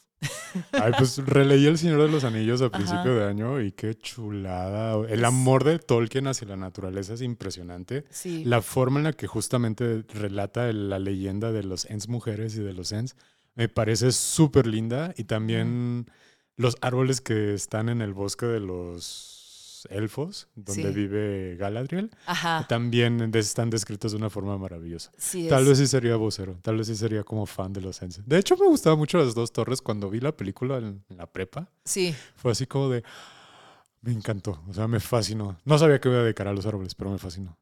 Ay, pues releí El Señor de los Anillos a principio Ajá. de año y qué chulada. El amor de Tolkien hacia la naturaleza es impresionante. Sí. La forma en la que justamente relata la leyenda de los Ents mujeres y de los Ents me parece súper linda y también... Mm. Los árboles que están en el bosque de los elfos, donde sí. vive Galadriel, Ajá. también están descritos de una forma maravillosa. Sí, tal vez sí sería vocero, tal vez sí sería como fan de los Ents. De hecho, me gustaban mucho las dos torres cuando vi la película en la prepa. Sí. Fue así como de... Me encantó, o sea, me fascinó. No sabía que iba a dedicar a los árboles, pero me fascinó.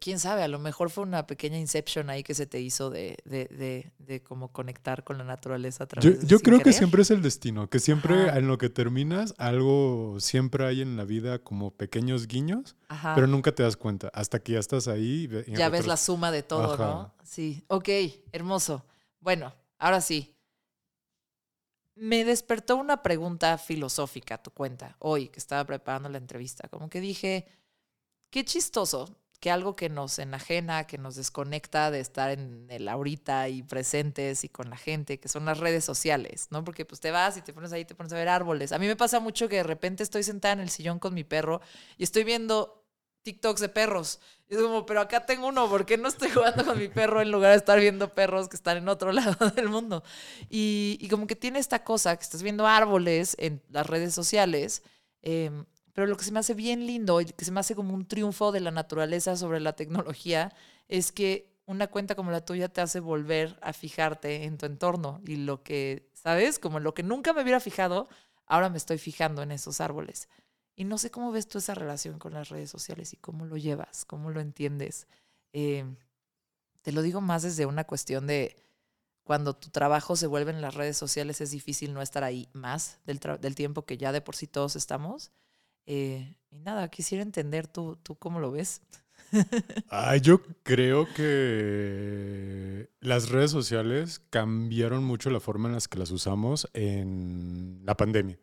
Quién sabe, a lo mejor fue una pequeña inception ahí que se te hizo de, de, de, de como conectar con la naturaleza a través yo, de yo creo querer. Que siempre es el destino, que siempre Ajá. en lo que terminas algo siempre hay en la vida como pequeños guiños, Ajá. pero nunca te das cuenta hasta que ya estás ahí y ya ves otros... la suma de todo, Ajá. ¿no? Sí, ok, hermoso. Bueno, ahora sí me despertó una pregunta filosófica a tu cuenta hoy que estaba preparando la entrevista, como que dije qué chistoso que algo que nos enajena, que nos desconecta de estar en el ahorita y presentes y con la gente, que son las redes sociales, ¿no? Porque pues te vas y te pones ahí, te pones a ver árboles. A mí me pasa mucho que de repente estoy sentada en el sillón con mi perro y estoy viendo TikToks de perros. Y es como, pero acá tengo uno, ¿por qué no estoy jugando con mi perro en lugar de estar viendo perros que están en otro lado del mundo? Y, y como que tiene esta cosa, que estás viendo árboles en las redes sociales, eh, pero lo que se me hace bien lindo y que se me hace como un triunfo de la naturaleza sobre la tecnología es que una cuenta como la tuya te hace volver a fijarte en tu entorno y lo que, ¿sabes? Como lo que nunca me hubiera fijado, ahora me estoy fijando en esos árboles. Y no sé cómo ves tú esa relación con las redes sociales y cómo lo llevas, cómo lo entiendes. Eh, te lo digo más desde una cuestión de cuando tu trabajo se vuelve en las redes sociales es difícil no estar ahí más del, tra- del tiempo que ya de por sí todos estamos. Eh, y nada, quisiera entender tú, tú cómo lo ves. Ah, yo creo que las redes sociales cambiaron mucho la forma en la que las usamos en la pandemia.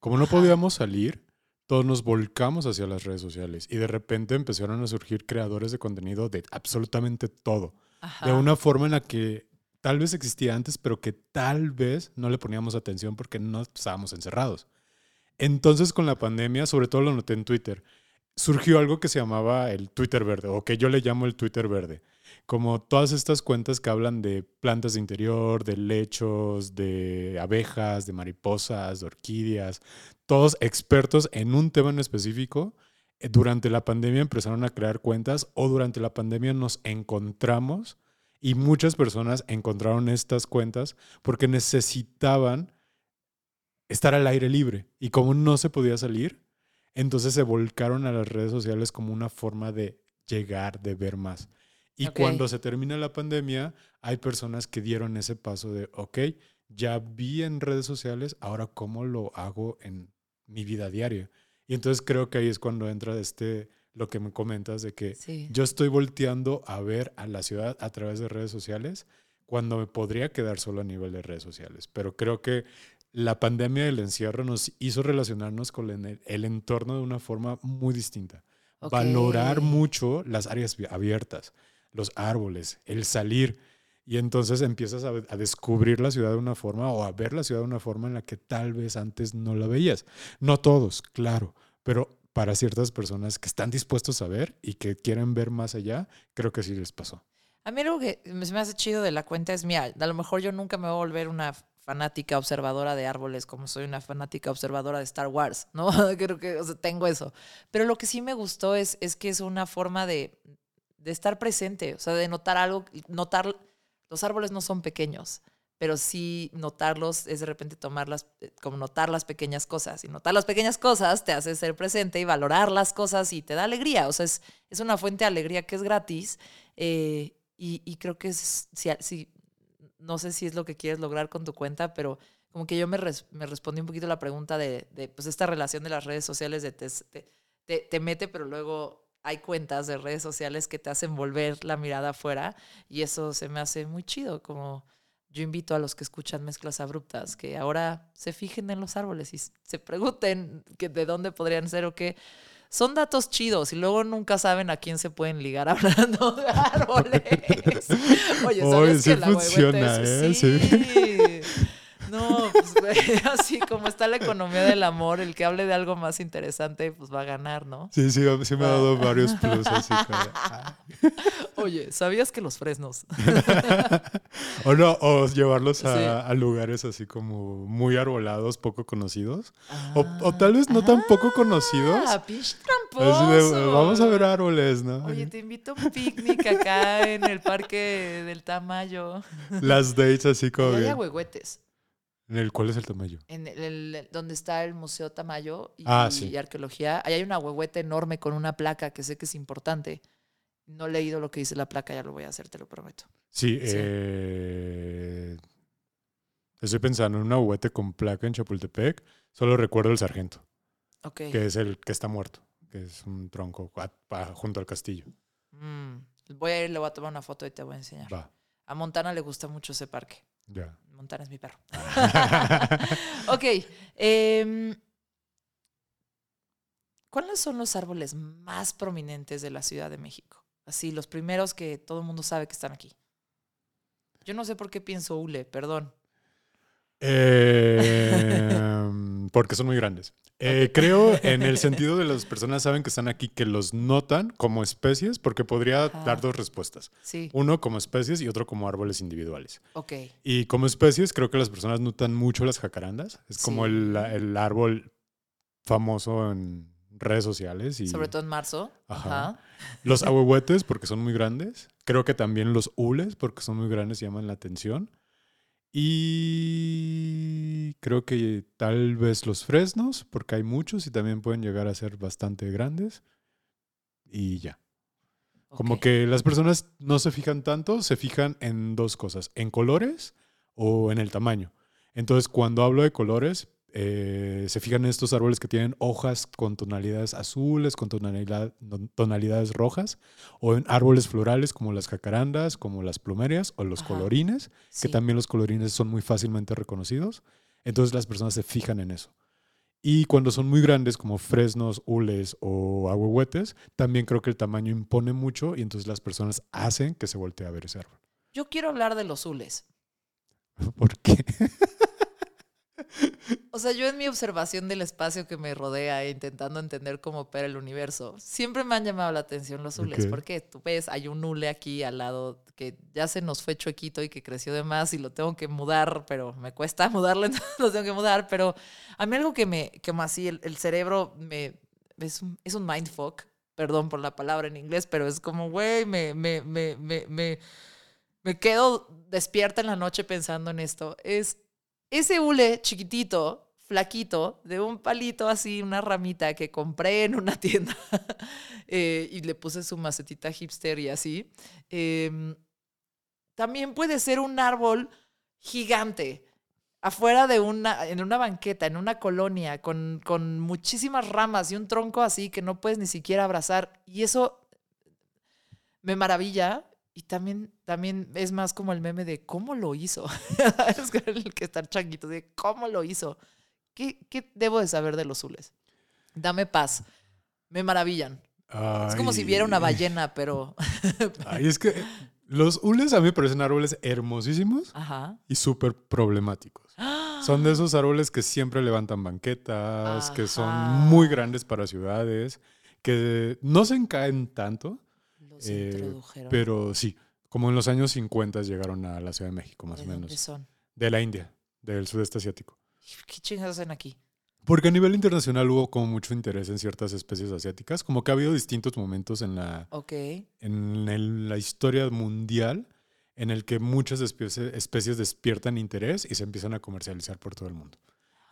Como no Ajá. podíamos salir, todos nos volcamos hacia las redes sociales y de repente empezaron a surgir creadores de contenido de absolutamente todo. Ajá. De una forma en la que tal vez existía antes, pero que tal vez no le poníamos atención porque no estábamos encerrados. Entonces, con la pandemia, sobre todo lo noté en Twitter, surgió algo que se llamaba el Twitter verde, o que yo le llamo el Twitter verde. Como todas estas cuentas que hablan de plantas de interior, de lechos, de abejas, de mariposas, de orquídeas, todos expertos en un tema en específico. Durante la pandemia empezaron a crear cuentas o durante la pandemia nos encontramos y muchas personas encontraron estas cuentas porque necesitaban estar al aire libre. Y como no se podía salir, entonces se volcaron a las redes sociales como una forma de llegar, de ver más. Y okay. cuando se termina la pandemia, hay personas que dieron ese paso de, ok, ya vi en redes sociales, ahora ¿cómo lo hago en mi vida diaria? Y entonces creo que ahí es cuando entra este, lo que me comentas de que sí. yo estoy volteando a ver a la ciudad a través de redes sociales cuando me podría quedar solo a nivel de redes sociales. Pero creo que la pandemia del encierro nos hizo relacionarnos con el, el entorno de una forma muy distinta. Okay. Valorar mucho las áreas abiertas, los árboles, el salir. Y entonces empiezas a, a descubrir la ciudad de una forma o a ver la ciudad de una forma en la que tal vez antes no la veías. No todos, claro, pero para ciertas personas que están dispuestos a ver y que quieren ver más allá, creo que sí les pasó. A mí algo que se me hace chido de la cuenta es, mira, a lo mejor yo nunca me voy a volver una fanática observadora de árboles como soy una fanática observadora de Star Wars, ¿no? Creo que, o sea, tengo eso. Pero lo que sí me gustó es, es que es una forma de, de estar presente, o sea, de notar algo, notar... Los árboles no son pequeños, pero sí notarlos es de repente tomarlas, como notar las pequeñas cosas. Y notar las pequeñas cosas te hace ser presente y valorar las cosas y te da alegría. O sea, es, es una fuente de alegría que es gratis. Eh, y, y creo que es, si, si, no sé si es lo que quieres lograr con tu cuenta, pero como que yo me, res, me respondí un poquito la pregunta de, de pues esta relación de las redes sociales de te, te, te, te mete, pero luego... Hay cuentas de redes sociales que te hacen volver la mirada afuera y eso se me hace muy chido. Como yo invito a los que escuchan Mezclas Abruptas que ahora se fijen en los árboles y se pregunten que de dónde podrían ser o qué. Son datos chidos y luego nunca saben a quién se pueden ligar hablando de árboles. Oye, ¿sabes qué? Sí funciona, ¿eh? Sí. sí. No, pues así como está la economía del amor, el que hable de algo más interesante, pues va a ganar, ¿no? Sí, sí, sí me ha dado varios plus así. Para... Oye, ¿sabías que los fresnos? O no, o llevarlos a, sí. a lugares así como muy arbolados, poco conocidos. Ah, o, o tal vez no ah, tan poco conocidos. Ah, pinche tramposo. De, vamos a ver árboles, ¿no? Oye, te invito a un picnic acá en el parque del Tamayo. Las dates así como bien. Hay agüehuetes. ¿En el cuál es el Tamayo? En el, el donde está el Museo Tamayo y, ah, sí. y arqueología. Ahí hay una huehuete enorme con una placa que sé que es importante. No he leído lo que dice la placa, ya lo voy a hacer, te lo prometo. Sí, sí. Eh, estoy pensando en una huehuete con placa en Chapultepec. Solo recuerdo el sargento, okay. que es el que está muerto, que es un tronco a, a, junto al castillo. Mm, voy a ir, le voy a tomar una foto y te voy a enseñar. Va. A Montana le gusta mucho ese parque. Ya. Montana es mi perro. Ok. Eh, ¿Cuáles son los árboles más prominentes de la Ciudad de México? Así, los primeros que todo el mundo sabe que están aquí. Yo no sé por qué pienso hule, perdón. Eh, porque son muy grandes. Eh, creo en el sentido de las personas saben que están aquí, que los notan como especies, porque podría ah, dar dos respuestas. Sí. Uno como especies y otro como árboles individuales. Okay. Y como especies creo que las personas notan mucho las jacarandas. Es sí. como el, el árbol famoso en redes sociales. Y, sobre todo en marzo. Ajá. Ajá. Los ahuehuetes porque son muy grandes. Creo que también los hules porque son muy grandes y llaman la atención. Y creo que tal vez los fresnos, porque hay muchos y también pueden llegar a ser bastante grandes. Y ya. Okay. Como que las personas no se fijan tanto, se fijan en dos cosas, en colores o en el tamaño. Entonces, cuando hablo de colores, eh, se fijan en estos árboles que tienen hojas con tonalidades azules, con tonalidad, tonalidades rojas, o en árboles florales como las jacarandas, como las plumerias o los Ajá. colorines, sí. que también los colorines son muy fácilmente reconocidos. Entonces las personas se fijan en eso. Y cuando son muy grandes como fresnos, hules o ahuehuetes, también creo que el tamaño impone mucho y entonces las personas hacen que se voltee a ver ese árbol. Yo quiero hablar de los hules. ¿Por qué? O sea, yo en mi observación del espacio que me rodea e intentando entender cómo opera el universo, siempre me han llamado la atención los hules, okay. porque tú ves, hay un hule aquí al lado que ya se nos fue chuequito y que creció de más y lo tengo que mudar, pero me cuesta mudarlo, entonces lo tengo que mudar, pero a mí algo que me, que más así, el, el cerebro me, es un, es un mindfuck, perdón por la palabra en inglés, pero es como, güey, me, me, me, me, me, me quedo despierta en la noche pensando en esto, es... Ese hule chiquitito flaquito, de un palito así, una ramita que compré en una tienda eh, y le puse su macetita hipster y así. Eh, también puede ser un árbol gigante, afuera de una, en una banqueta, en una colonia, con, con muchísimas ramas y un tronco así que no puedes ni siquiera abrazar. Y eso me maravilla. Y también, también es más como el meme de ¿cómo lo hizo? Es el que está changuito, de ¿cómo lo hizo? ¿Qué, qué debo de saber de los zules? Dame paz. Me maravillan. Ay. Es como si viera una ballena, pero... Ay, es que los zules a mí me parecen árboles hermosísimos. Ajá. Y súper problemáticos. ¡Ah! Son de esos árboles que siempre levantan banquetas, ajá, que son muy grandes para ciudades, que no se encaen tanto. Eh, pero sí, como en los años cincuenta llegaron a la Ciudad de México, más o menos. ¿De dónde son? De la India, del sudeste asiático. ¿Qué chingados hacen aquí? Porque a nivel internacional hubo como mucho interés en ciertas especies asiáticas, como que ha habido distintos momentos en la, okay, en el, la historia mundial en el que muchas especies, especies despiertan interés y se empiezan a comercializar por todo el mundo.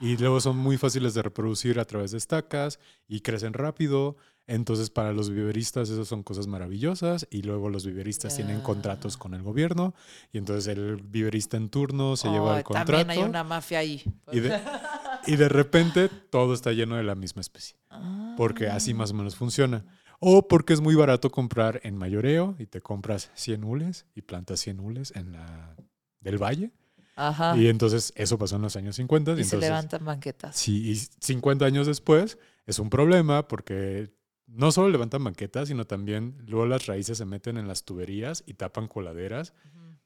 Y luego son muy fáciles de reproducir a través de estacas y crecen rápido. Entonces, para los viveristas, esas son cosas maravillosas. Y luego los viveristas yeah. tienen contratos con el gobierno. Y entonces el viverista en turno se oh, lleva el contrato. También hay una mafia ahí. Y de, y de repente todo está lleno de la misma especie. Ah. Porque así más o menos funciona. O porque es muy barato comprar en mayoreo y te compras cien hules y plantas cien hules en la del Valle. Ajá. Y entonces eso pasó en los años cincuenta. Y, y se entonces, levantan banquetas. Sí, y cincuenta años después es un problema porque no solo levantan banquetas, sino también luego las raíces se meten en las tuberías y tapan coladeras. Uh-huh.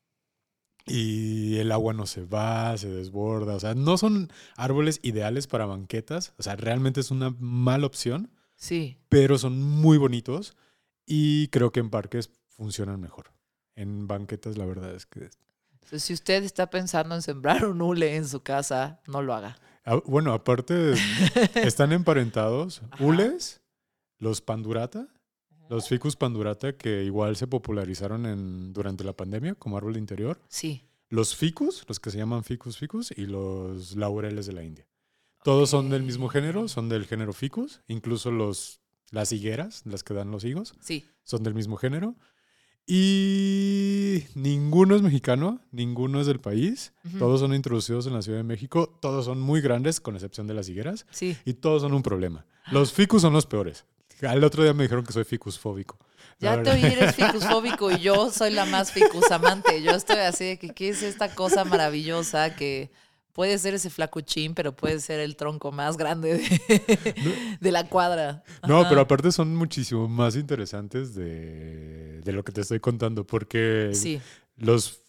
Y el agua no se va, se desborda. O sea, no son árboles ideales para banquetas. O sea, realmente es una mala opción. Sí. Pero son muy bonitos y creo que en parques funcionan mejor. En banquetas la verdad es que... Si usted está pensando en sembrar un hule en su casa, no lo haga. Ah, bueno, aparte están emparentados hules, los pandurata, ajá, los ficus pandurata, que igual se popularizaron en, durante la pandemia como árbol de interior. Sí. Los ficus, los que se llaman ficus ficus, y los laureles de la India. Todos okay. son del mismo género, son del género ficus, incluso los, las higueras, las que dan los higos, sí, son del mismo género. Y ninguno es mexicano, ninguno es del país. Uh-huh. Todos son introducidos en la Ciudad de México. Todos son muy grandes, con excepción de las higueras. Sí. Y todos son un problema. Los ficus son los peores. Al otro día me dijeron que soy ficusfóbico. Ya verdad. Te oí, eres ficusfóbico y yo soy la más ficus amante. Yo estoy así de que, ¿qué es esta cosa maravillosa que...? Puede ser ese flacuchín, pero puede ser el tronco más grande de, no, de la cuadra. No, ajá, pero aparte son muchísimo más interesantes de, de lo que te estoy contando, porque sí, los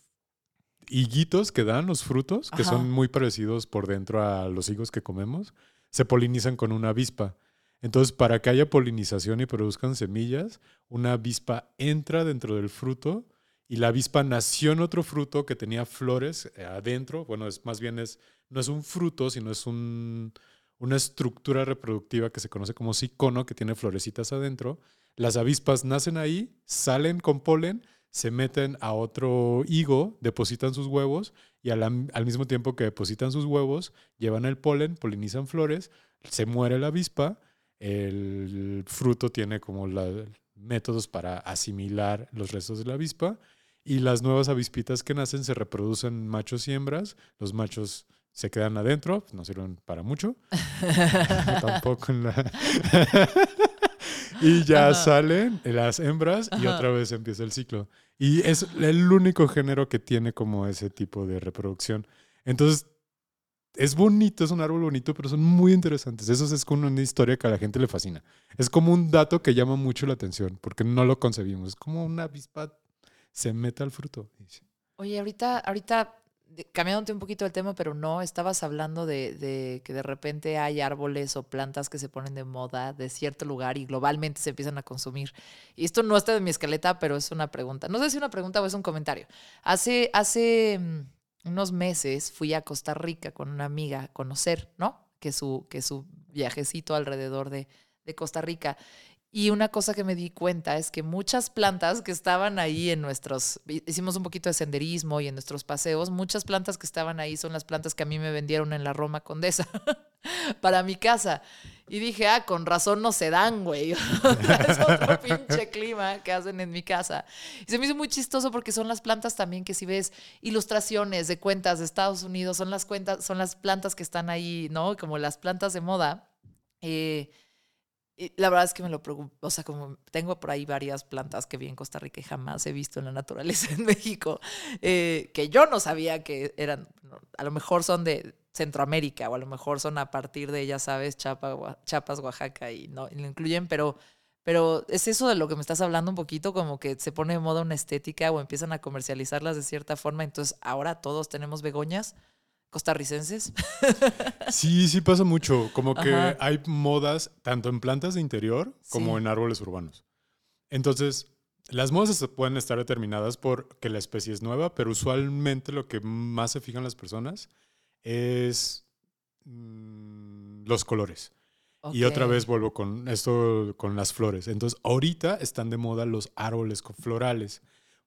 higuitos que dan, los frutos, ajá, que son muy parecidos por dentro a los higos que comemos, se polinizan con una avispa. Entonces, para que haya polinización y produzcan semillas, una avispa entra dentro del fruto. Y la avispa nació en otro fruto que tenía flores adentro. Bueno, es, más bien es, no es un fruto, sino es un, una estructura reproductiva que se conoce como cicono, que tiene florecitas adentro. Las avispas nacen ahí, salen con polen, se meten a otro higo, depositan sus huevos y al, al mismo tiempo que depositan sus huevos, llevan el polen, polinizan flores, se muere la avispa, el fruto tiene como la, métodos para asimilar los restos de la avispa. Y las nuevas avispitas que nacen se reproducen machos y hembras. Los machos se quedan adentro, no sirven para mucho. Tampoco en la... Y ya, ajá, salen las hembras y, ajá, otra vez empieza el ciclo. Y es el único género que tiene como ese tipo de reproducción. Entonces, es bonito, es un árbol bonito, pero son muy interesantes. Eso es como una historia que a la gente le fascina. Es como un dato que llama mucho la atención, porque no lo concebimos. Es como una avispa se mete al fruto. Oye, ahorita, ahorita cambiándote un poquito el tema, pero no, estabas hablando de, de que de repente hay árboles o plantas que se ponen de moda de cierto lugar y globalmente se empiezan a consumir. Y esto no está de mi escaleta, pero es una pregunta. No sé si es una pregunta o es un comentario. Hace, hace unos meses fui a Costa Rica con una amiga a conocer, ¿no? Que su, que su viajecito alrededor de, de Costa Rica. Y una cosa que me di cuenta es que muchas plantas que estaban ahí en nuestros... Hicimos un poquito de senderismo y en nuestros paseos, muchas plantas que estaban ahí son las plantas que a mí me vendieron en la Roma Condesa para mi casa. Y dije, ah, con razón no se dan, güey. Es otro pinche clima que hacen en mi casa. Y se me hizo muy chistoso porque son las plantas también que si ves ilustraciones de cuentas de Estados Unidos, son las, cuentas, son las plantas que están ahí, ¿no? Como las plantas de moda. Eh... La verdad es que me lo pregunto, o sea, como tengo por ahí varias plantas que vi en Costa Rica y jamás he visto en la naturaleza en México, eh, que yo no sabía que eran, a lo mejor son de Centroamérica o a lo mejor son a partir de, ya sabes, Chiapas, Oaxaca y no y lo incluyen, pero, pero es eso de lo que me estás hablando un poquito, como que se pone de moda una estética o empiezan a comercializarlas de cierta forma, entonces ahora todos tenemos begoñas costarricenses. Sí, sí pasa mucho. Como que ajá, hay modas tanto en plantas de interior como sí, en árboles urbanos. Entonces, las modas pueden estar determinadas por que la especie es nueva, pero usualmente lo que más se fijan las personas es mmm, los colores. Okay. Y otra vez vuelvo con esto, con las flores. Entonces, ahorita están de moda los árboles florales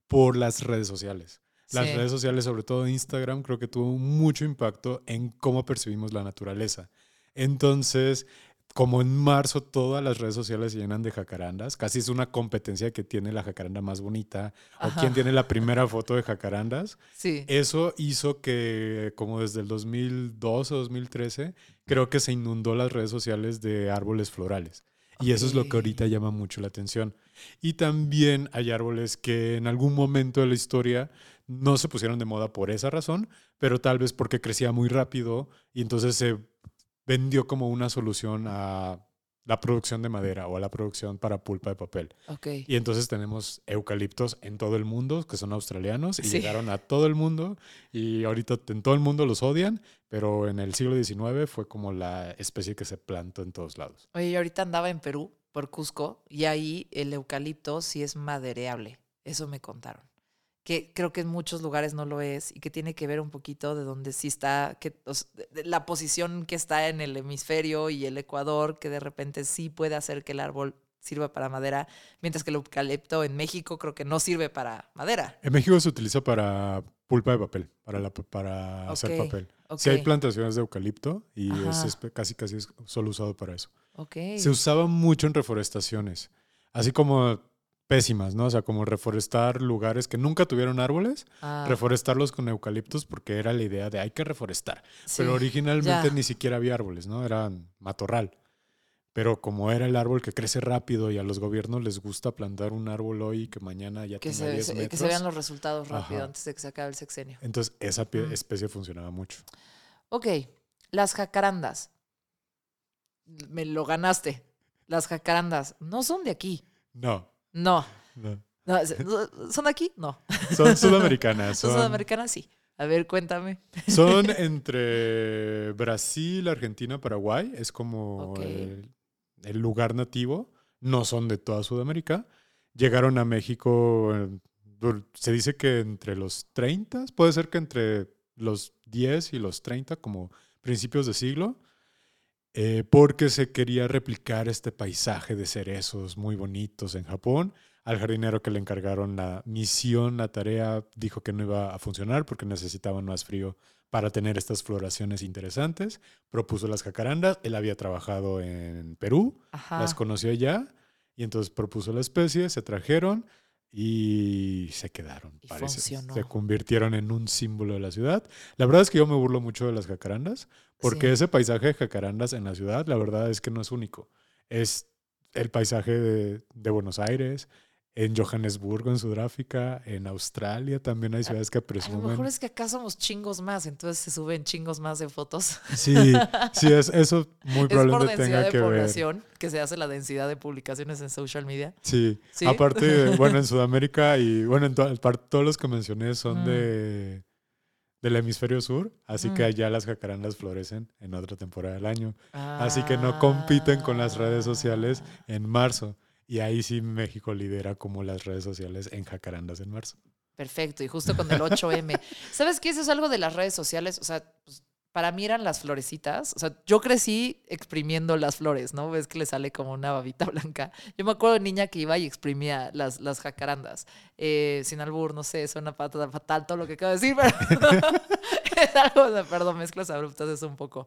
por las redes sociales. Las sí, redes sociales, sobre todo Instagram, creo que tuvo mucho impacto en cómo percibimos la naturaleza. Entonces, como en marzo todas las redes sociales se llenan de jacarandas, casi es una competencia que tiene la jacaranda más bonita ajá, o quién tiene la primera foto de jacarandas. Sí. Eso hizo que, como desde el dos mil doce o dos mil trece, creo que se inundó las redes sociales de árboles florales. Y eso es lo que ahorita llama mucho la atención. Y también hay árboles que en algún momento de la historia no se pusieron de moda por esa razón, pero tal vez porque crecía muy rápido y entonces se vendió como una solución a la producción de madera o a la producción para pulpa de papel. Okay. Y entonces tenemos eucaliptos en todo el mundo, que son australianos, y sí, llegaron a todo el mundo, y ahorita en todo el mundo los odian, pero en el siglo diecinueve fue como la especie que se plantó en todos lados. Oye, yo ahorita andaba en Perú, por Cusco, y ahí el eucalipto sí es madereable, eso me contaron. Que creo que en muchos lugares no lo es y que tiene que ver un poquito de donde sí está, que, o sea, la posición que está en el hemisferio y el Ecuador, que de repente sí puede hacer que el árbol sirva para madera, mientras que el eucalipto en México creo que no sirve para madera. En México se utiliza para pulpa de papel, para, la, para okay, hacer papel. Okay. Sí hay plantaciones de eucalipto y es, es, casi, casi es solo usado para eso. Okay. Se usaba mucho en reforestaciones, así como... pésimas, ¿no? O sea, como reforestar lugares que nunca tuvieron árboles, ah. reforestarlos con eucaliptos porque era la idea de hay que reforestar. Sí, pero originalmente ya, ni siquiera había árboles, ¿no? Era matorral. Pero como era el árbol que crece rápido y a los gobiernos les gusta plantar un árbol hoy y que mañana ya que tenga se, diez metros. Que se vean los resultados rápido ajá, antes de que se acabe el sexenio. Entonces, esa pie- mm. especie funcionaba mucho. Ok, las jacarandas. Me lo ganaste. Las jacarandas no son de aquí. No. No. no. no. ¿Son aquí? No. Son sudamericanas. Son sudamericanas, sí. A ver, cuéntame. Son entre Brasil, Argentina, Paraguay. Es como okay, el, el lugar nativo. No son de toda Sudamérica. Llegaron a México, se dice que entre los treinta, puede ser que entre los diez y los treinta, como principios de siglo. Eh, porque se quería replicar este paisaje de cerezos muy bonitos en Japón. Al jardinero que le encargaron la misión, la tarea, dijo que no iba a funcionar porque necesitaban más frío para tener estas floraciones interesantes. Propuso las jacarandas. Él había trabajado en Perú, ajá, las conoció allá y entonces propuso la especie, se trajeron y se quedaron. Y parece. Funcionó. Se convirtieron en un símbolo de la ciudad. La verdad es que yo me burlo mucho de las jacarandas. Porque sí, ese paisaje de jacarandas en la ciudad, la verdad es que no es único. Es el paisaje de, de Buenos Aires, en Johannesburgo, en Sudáfrica, en Australia también hay ciudades que presumen. A lo mejor es que acá somos chingos más, entonces se suben chingos más de fotos. Sí, sí, es, eso muy probablemente tenga que ver. Es por densidad de población que se hace la densidad de publicaciones en social media. Sí, ¿sí? Aparte, bueno, en Sudamérica y bueno, en to- todos los que mencioné son mm. de... del hemisferio sur, así mm. que allá las jacarandas florecen en otra temporada del año. Ah. Así que no compiten con las redes sociales en marzo. Y ahí sí México lidera como las redes sociales en jacarandas en marzo. Perfecto, y justo con el ocho eme. ¿Sabes qué? Eso es algo de las redes sociales. O sea, pues, para mí eran las florecitas. O sea, yo crecí exprimiendo las flores, ¿no? Ves que le sale como una babita blanca. Yo me acuerdo de niña que iba y exprimía las, las jacarandas. Eh, sin albur, no sé, suena fatal, fatal todo lo que acabo de decir, pero es algo, o sea, perdón, mezclas abruptas, es un poco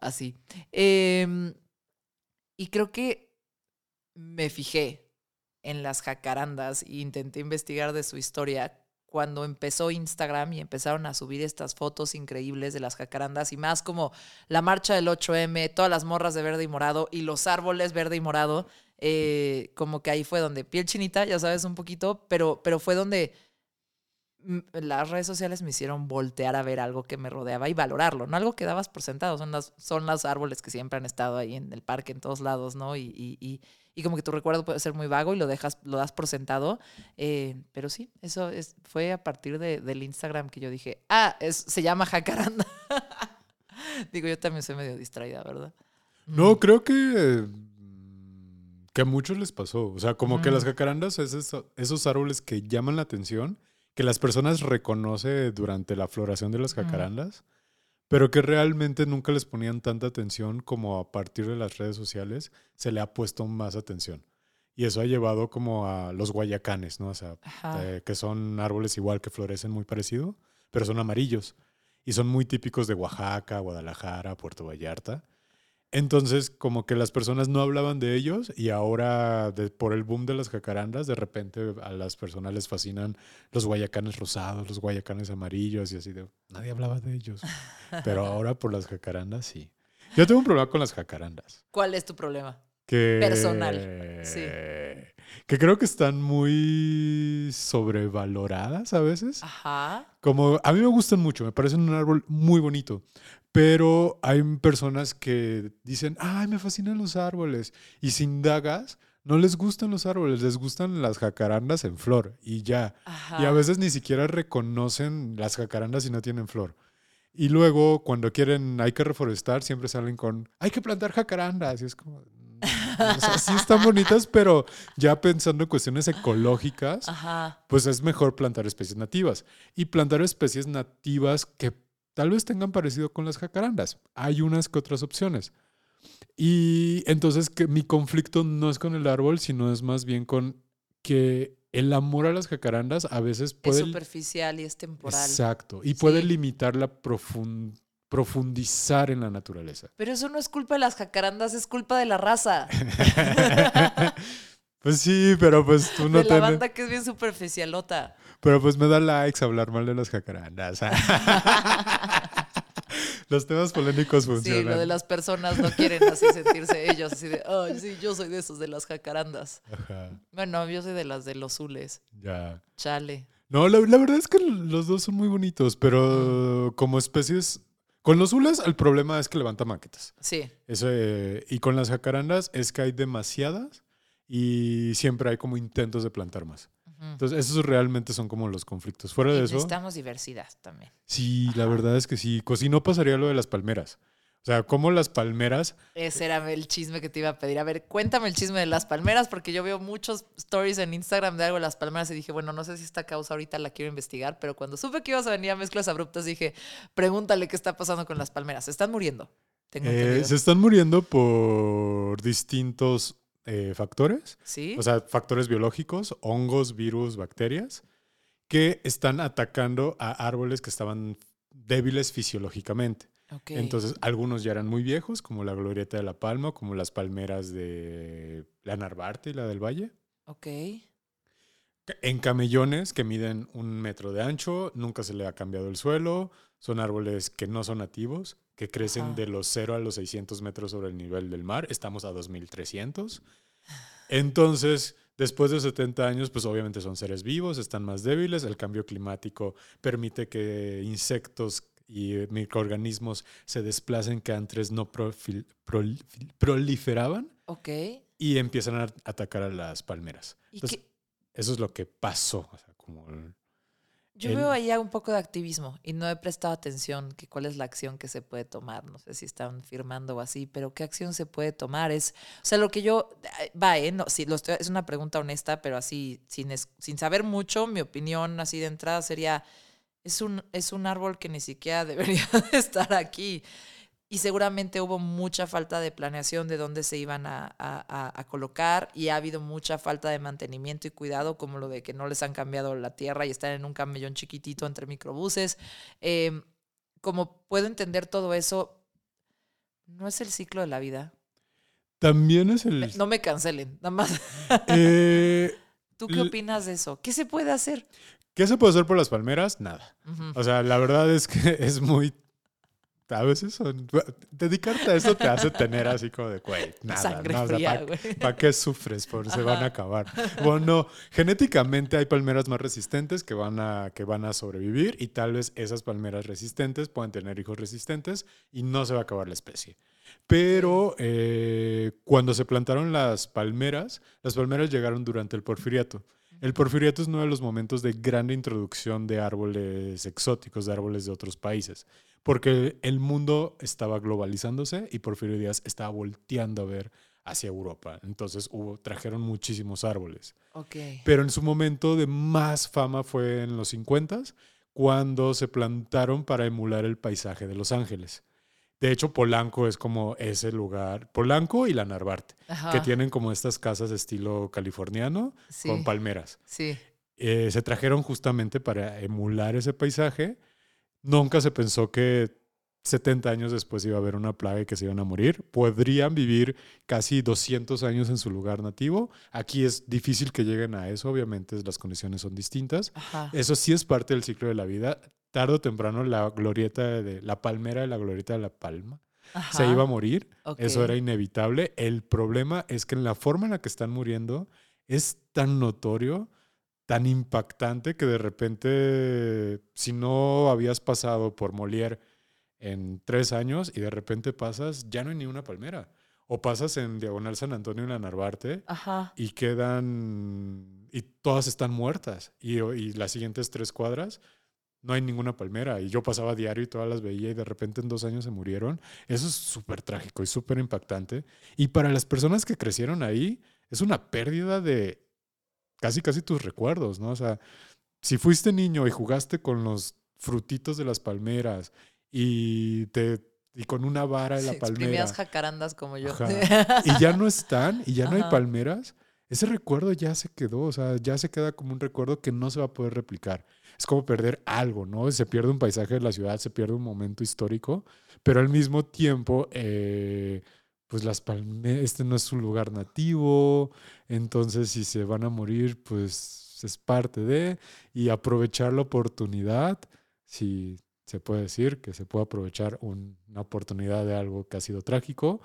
así. Eh, y creo que me fijé en las jacarandas e intenté investigar de su historia cuando empezó Instagram y empezaron a subir estas fotos increíbles de las jacarandas y más como la marcha del ocho eme, todas las morras de verde y morado y los árboles verde y morado, eh, como que ahí fue donde piel chinita, ya sabes, un poquito, pero, pero fue donde las redes sociales me hicieron voltear a ver algo que me rodeaba y valorarlo, no algo que dabas por sentado, son las, son los árboles que siempre han estado ahí en el parque, en todos lados, ¿no? Y, y, y Y como que tu recuerdo puede ser muy vago y lo dejas, lo das por sentado. Eh, pero sí, eso es, fue a partir de, del Instagram que yo dije, ah, es, se llama jacaranda. Digo, yo también soy medio distraída, ¿verdad? No, mm. creo que, que a muchos les pasó. O sea, como mm. que las jacarandas es eso, esos árboles que llaman la atención, que las personas reconocen durante la floración de las jacarandas, mm. pero que realmente nunca les ponían tanta atención como a partir de las redes sociales se le ha puesto más atención. Y eso ha llevado como a los guayacanes, ¿no? O sea, eh, que son árboles igual que florecen muy parecido, pero son amarillos. Y son muy típicos de Oaxaca, Guadalajara, Puerto Vallarta. Entonces, como que las personas no hablaban de ellos y ahora, de, por el boom de las jacarandas, de repente a las personas les fascinan los guayacanes rosados, los guayacanes amarillos y así. De, nadie hablaba de ellos. Pero ahora por las jacarandas, sí. Yo tengo un problema con las jacarandas. ¿Cuál es tu problema? Que, personal. Sí. Que creo que están muy sobrevaloradas a veces. Ajá. Como, a mí me gustan mucho, me parecen un árbol muy bonito. Pero hay personas que dicen, ay, me fascinan los árboles. Y si indagas, no les gustan los árboles, les gustan las jacarandas en flor y ya. Ajá. Y a veces ni siquiera reconocen las jacarandas si no tienen flor. Y luego, cuando quieren, hay que reforestar, siempre salen con, hay que plantar jacarandas. Y es como, o sea, sí están bonitas, pero ya pensando en cuestiones ecológicas, ajá, pues es mejor plantar especies nativas. Y plantar especies nativas que tal vez tengan parecido con las jacarandas. Hay unas que otras opciones. Y entonces que mi conflicto no es con el árbol, sino es más bien con que el amor a las jacarandas a veces puede... Es superficial y es temporal. Exacto. Y sí, puede limitar la profundidad, profundizar en la naturaleza. Pero eso no es culpa de las jacarandas, es culpa de la raza. Pues sí, pero pues tú no te... De la ten... banda que es bien superficialota. Pero pues me da likes hablar mal de las jacarandas. Los temas polémicos funcionan. Sí, lo de las personas no quieren así sentirse ellos, así de, oh, sí, yo soy de esos de las jacarandas. Ajá. Bueno, yo soy de las de los zules. Ya. Chale. No, la, la verdad es que los dos son muy bonitos, pero mm. como especies... Con los zules el problema es que levanta maquetas. Sí. Eso, eh, y con las jacarandas es que hay demasiadas y siempre hay como intentos de plantar más. Entonces, esos realmente son como los conflictos. Fuera de eso... Necesitamos diversidad también. Sí, ajá, la verdad es que sí. Si no, pasaría lo de las palmeras. O sea, como las palmeras... Ese era el chisme que te iba a pedir. A ver, cuéntame el chisme de las palmeras, porque yo veo muchos stories en Instagram de algo de las palmeras y dije, bueno, no sé si esta causa ahorita la quiero investigar, pero cuando supe que ibas a venir a Mezclas Abruptas, dije, pregúntale qué está pasando con las palmeras. ¿Se están muriendo? Tengo eh, se están muriendo por distintos... Eh, factores, ¿sí? O sea, factores biológicos, hongos, virus, bacterias, que están atacando a árboles que estaban débiles fisiológicamente. Okay. Entonces, algunos ya eran muy viejos, como la glorieta de la palma, como las palmeras de la Narvarte y la del Valle. Ok. En camellones que miden un metro de ancho, nunca se le ha cambiado el suelo, son árboles que no son nativos, que crecen, ajá, de los cero a los seiscientos metros sobre el nivel del mar. Estamos a dos mil trescientos. Entonces, después de setenta años, pues obviamente son seres vivos, están más débiles. El cambio climático permite que insectos y microorganismos se desplacen que antes no profil, prol, proliferaban. Ok. Y empiezan a atacar a las palmeras. Entonces, eso es lo que pasó. O sea, como... El, Yo el... veo ahí un poco de activismo y no he prestado atención que cuál es la acción que se puede tomar. No sé si están firmando o así, pero ¿qué acción se puede tomar? Es, o sea, lo que yo... Va, ¿eh? No, sí, lo estoy, es una pregunta honesta, pero así, sin, es, sin saber mucho, mi opinión así de entrada sería, es un, es un árbol que ni siquiera debería de estar aquí. Y seguramente hubo mucha falta de planeación de dónde se iban a, a, a colocar, y ha habido mucha falta de mantenimiento y cuidado, como lo de que no les han cambiado la tierra y están en un camellón chiquitito entre microbuses. Eh, como puedo entender todo eso, no es el ciclo de la vida. También es el... No me cancelen, nada más. Eh, ¿Tú qué opinas de eso? ¿Qué se puede hacer? ¿Qué se puede hacer por las palmeras? Nada. Uh-huh. O sea, la verdad es que es muy... A veces son, dedicarte a eso te hace tener así como de, güey, nada. Sangre no, fría, o sea, ¿para pa qué sufres? Por, se van a acabar. Bueno, genéticamente hay palmeras más resistentes que van, a, que van a sobrevivir, y tal vez esas palmeras resistentes puedan tener hijos resistentes y no se va a acabar la especie. Pero eh, cuando se plantaron las palmeras, las palmeras llegaron durante el Porfiriato. El Porfiriato es uno de los momentos de gran introducción de árboles exóticos, de árboles de otros países, porque el mundo estaba globalizándose y Porfirio Díaz estaba volteando a ver hacia Europa. Entonces hubo, trajeron muchísimos árboles. Okay. Pero en su momento de más fama fue en los cincuentas, cuando se plantaron para emular el paisaje de Los Ángeles. De hecho, Polanco es como ese lugar. Polanco y la Narvarte, ajá, que tienen como estas casas estilo californiano, sí, con palmeras. Sí. Eh, se trajeron justamente para emular ese paisaje. Nunca se pensó que setenta años después iba a haber una plaga y que se iban a morir. Podrían vivir casi doscientos años en su lugar nativo. Aquí es difícil que lleguen a eso, obviamente las condiciones son distintas. Ajá. Eso sí es parte del ciclo de la vida. Tarde o temprano la glorieta de la palmera de la glorieta de la palma, ajá, se iba a morir. Okay. Eso era inevitable. El problema es que en la forma en la que están muriendo es tan notorio, tan impactante, que de repente, si no habías pasado por Molière en tres años y de repente pasas, ya no hay ni una palmera. O pasas en Diagonal San Antonio en la Narvarte, ajá, y quedan... Y todas están muertas. Y, y las siguientes tres cuadras... no hay ninguna palmera, y yo pasaba diario y todas las veía, y de repente en dos años se murieron. Eso es súper trágico y súper impactante. Y para las personas que crecieron ahí, es una pérdida de casi casi tus recuerdos, ¿no? O sea, si fuiste niño y jugaste con los frutitos de las palmeras y te y con una vara de la sí, palmera... exprimías jacarandas como yo. Ajá, y ya no están, y ya no, ajá, hay palmeras, ese recuerdo ya se quedó, o sea, ya se queda como un recuerdo que no se va a poder replicar. Es como perder algo, ¿no? Se pierde un paisaje de la ciudad, se pierde un momento histórico, pero al mismo tiempo, eh, pues las palmeras, este no es su lugar nativo, entonces si se van a morir, pues es parte de, y aprovechar la oportunidad, si se puede decir que se puede aprovechar un, una oportunidad de algo que ha sido trágico,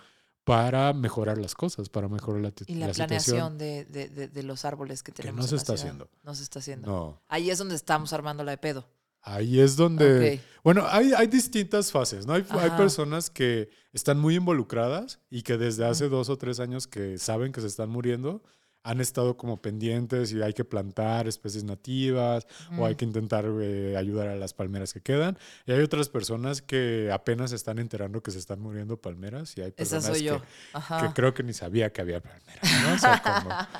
para mejorar las cosas, para mejorar la situación. Y la, la planeación de, de, de, de los árboles que tenemos. Que no se está haciendo. No se está haciendo. No. Ahí es donde estamos armándola de pedo. Ahí es donde... Okay. Bueno, hay, hay distintas fases, ¿no? Hay, hay personas que están muy involucradas y que desde hace uh-huh. dos o tres años que saben que se están muriendo, han estado como pendientes y hay que plantar especies nativas mm. o hay que intentar eh, ayudar a las palmeras que quedan. Y hay otras personas que apenas están enterando que se están muriendo palmeras, y hay personas Esa soy yo. Que, que creo que ni sabía que había palmeras, ¿no? O sea, como,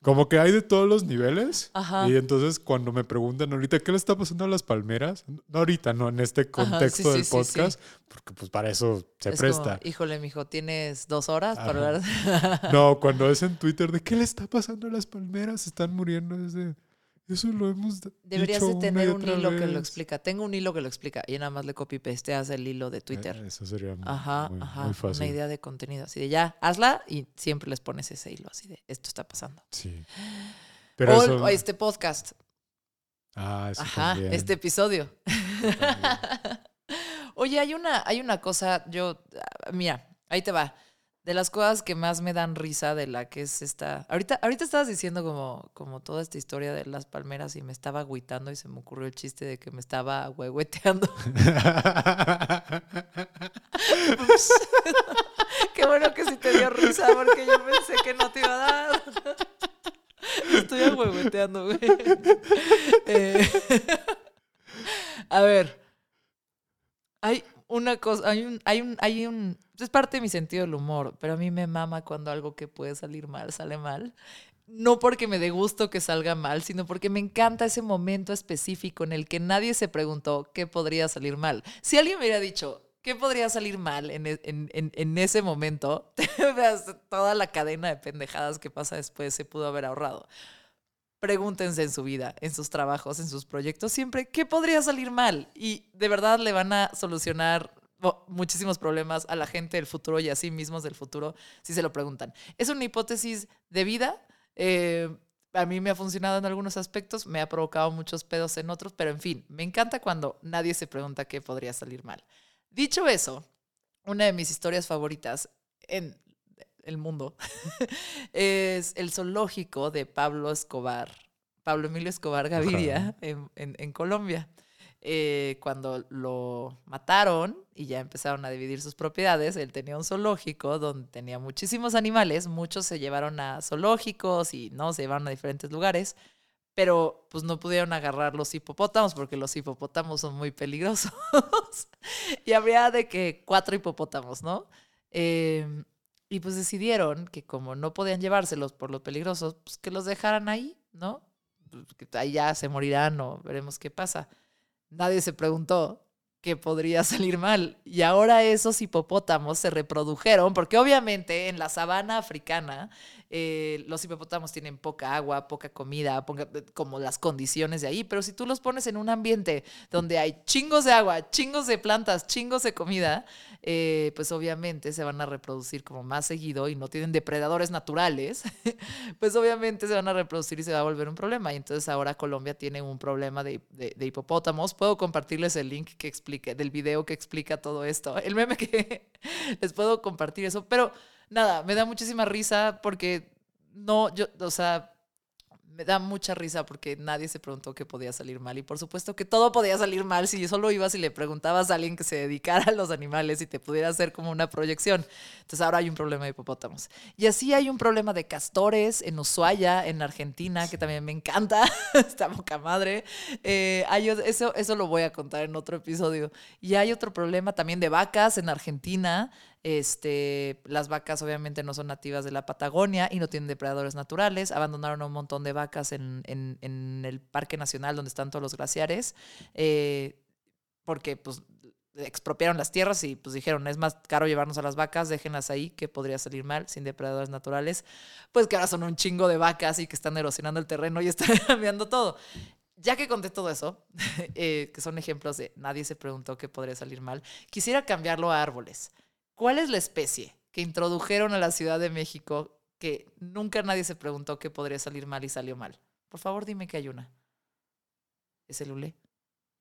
como que hay de todos los niveles. Ajá. Y entonces cuando me preguntan ahorita qué le está pasando a las palmeras, no ahorita, no en este contexto Ajá, sí, del sí, podcast, sí, sí. porque pues para eso se es presta. Como, híjole, mijo, tienes dos horas Ajá. para hablar. No, cuando es en Twitter de qué le está pasando a las palmeras, están muriendo desde... Eso lo hemos Deberías dicho de tener un hilo vez. Que lo explica. Tengo un hilo que lo explica. Y nada más le copy-pasteas el hilo de Twitter. Eh, eso sería muy, ajá, muy, ajá. muy fácil. Una idea de contenido. Así de ya, hazla y siempre les pones ese hilo. Así de esto está pasando. Sí. Pero o, eso... o este podcast. Ah, eso Ajá, también. Este episodio. Oye, hay una, hay una cosa. Yo, mira, ahí te va. De las cosas que más me dan risa de la que es esta... Ahorita, ahorita estabas diciendo como, como toda esta historia de las palmeras y me estaba agüitando y se me ocurrió el chiste de que me estaba huehueteando. Qué bueno que sí te dio risa porque yo pensé que no te iba a dar. Estoy agüehueteando, güey. Eh, a ver. Hay... Una cosa, hay un, hay un, hay un, es parte de mi sentido del humor, pero a mí me mama cuando algo que puede salir mal, sale mal. no porque me dé gusto que salga mal, sino porque me encanta ese momento específico en el que nadie se preguntó qué podría salir mal. Si alguien me hubiera dicho qué podría salir mal en, en, en, en ese momento, toda la cadena de pendejadas que pasa después se pudo haber ahorrado. Pregúntense en su vida, en sus trabajos, en sus proyectos, siempre qué podría salir mal. Y de verdad le van a solucionar muchísimos problemas a la gente del futuro y a sí mismos del futuro si se lo preguntan. Es una hipótesis de vida. Eh, a mí me ha funcionado en algunos aspectos, me ha provocado muchos pedos en otros, pero en fin, me encanta cuando nadie se pregunta qué podría salir mal. Dicho eso, una de mis historias favoritas en el mundo es el zoológico de Pablo Escobar, Pablo Emilio Escobar Gaviria, en, en, en Colombia. Eh, cuando lo mataron y ya empezaron a dividir sus propiedades, él tenía un zoológico donde tenía muchísimos animales, muchos se llevaron a zoológicos y no, se llevaron a diferentes lugares, pero pues no pudieron agarrar los hipopótamos porque los hipopótamos son muy peligrosos y había de que cuatro hipopótamos, ¿no? Eh, y pues decidieron que como no podían llevárselos por los peligrosos, pues que los dejaran ahí, ¿no? Ahí ya se morirán o veremos qué pasa. Nadie se preguntó qué podría salir mal. Y ahora esos hipopótamos se reprodujeron, porque obviamente en la sabana africana eh, los hipopótamos tienen poca agua, poca comida, poca, como las condiciones de ahí. Pero si tú los pones en un ambiente donde hay chingos de agua, chingos de plantas, chingos de comida, eh, pues obviamente se van a reproducir como más seguido y no tienen depredadores naturales. Pues obviamente se van a reproducir y se va a volver un problema. Y entonces ahora Colombia tiene un problema de, de, de hipopótamos. Puedo compartirles el link que explica del video que explica todo esto, el meme que les puedo compartir eso, pero nada, me da muchísima risa porque no, yo, o sea, me da mucha risa porque nadie se preguntó qué podía salir mal y por supuesto que todo podía salir mal si solo ibas y le preguntabas a alguien que se dedicara a los animales y te pudiera hacer como una proyección. Entonces ahora hay un problema de hipopótamos. Y así hay un problema de castores en Ushuaia, en Argentina, que también me encanta, está boca madre. Eh, hay, eso, eso lo voy a contar en otro episodio. Y hay otro problema también de vacas en Argentina. Este, las vacas obviamente no son nativas de la Patagonia y no tienen depredadores naturales. Abandonaron un montón de vacas en, en, en el Parque Nacional donde están todos los glaciares eh, porque pues, expropiaron las tierras y pues, dijeron es más caro llevarnos a las vacas, déjenlas ahí, que podría salir mal sin depredadores naturales. Pues que ahora son un chingo de vacas y que están erosionando el terreno y están cambiando todo. Ya que conté todo eso, eh, que son ejemplos de nadie se preguntó qué podría salir mal, quisiera cambiarlo a árboles. ¿Cuál es la especie que introdujeron a la Ciudad de México que nunca nadie se preguntó que podría salir mal y salió mal? Por favor, dime que hay una. ¿Es el hule?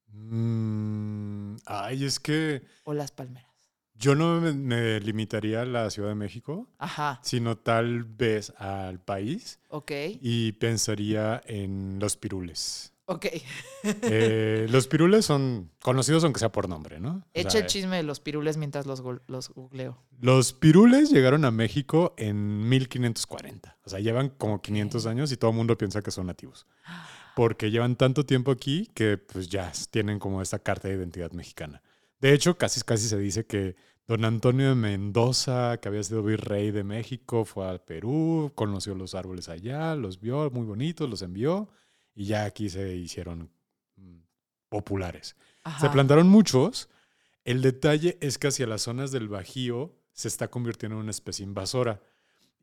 Mm, ay, es que... O las palmeras. Yo no me, me limitaría a la Ciudad de México, ajá, sino tal vez al país. Ok. Y pensaría en los pirules. Ok. eh, los pirules son conocidos aunque sea por nombre, ¿no? Echa o sea, el chisme de los pirules mientras los, go- los googleo. Los pirules llegaron a México en mil quinientos cuarenta. O sea, llevan como quinientos okay. años y todo el mundo piensa que son nativos. Porque llevan tanto tiempo aquí que pues ya tienen como esta carta de identidad mexicana. De hecho, casi casi se dice que don Antonio de Mendoza, que había sido virrey de México, fue al Perú, conoció los árboles allá, los vio muy bonitos, los envió. Y ya aquí se hicieron populares. Ajá. Se plantaron muchos. El detalle es que hacia las zonas del Bajío se está convirtiendo en una especie invasora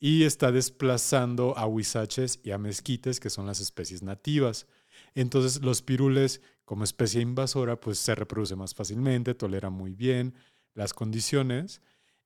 y está desplazando a huizaches y a mezquites, que son las especies nativas. Entonces los pirules, como especie invasora, pues se reproduce más fácilmente, tolera muy bien las condiciones.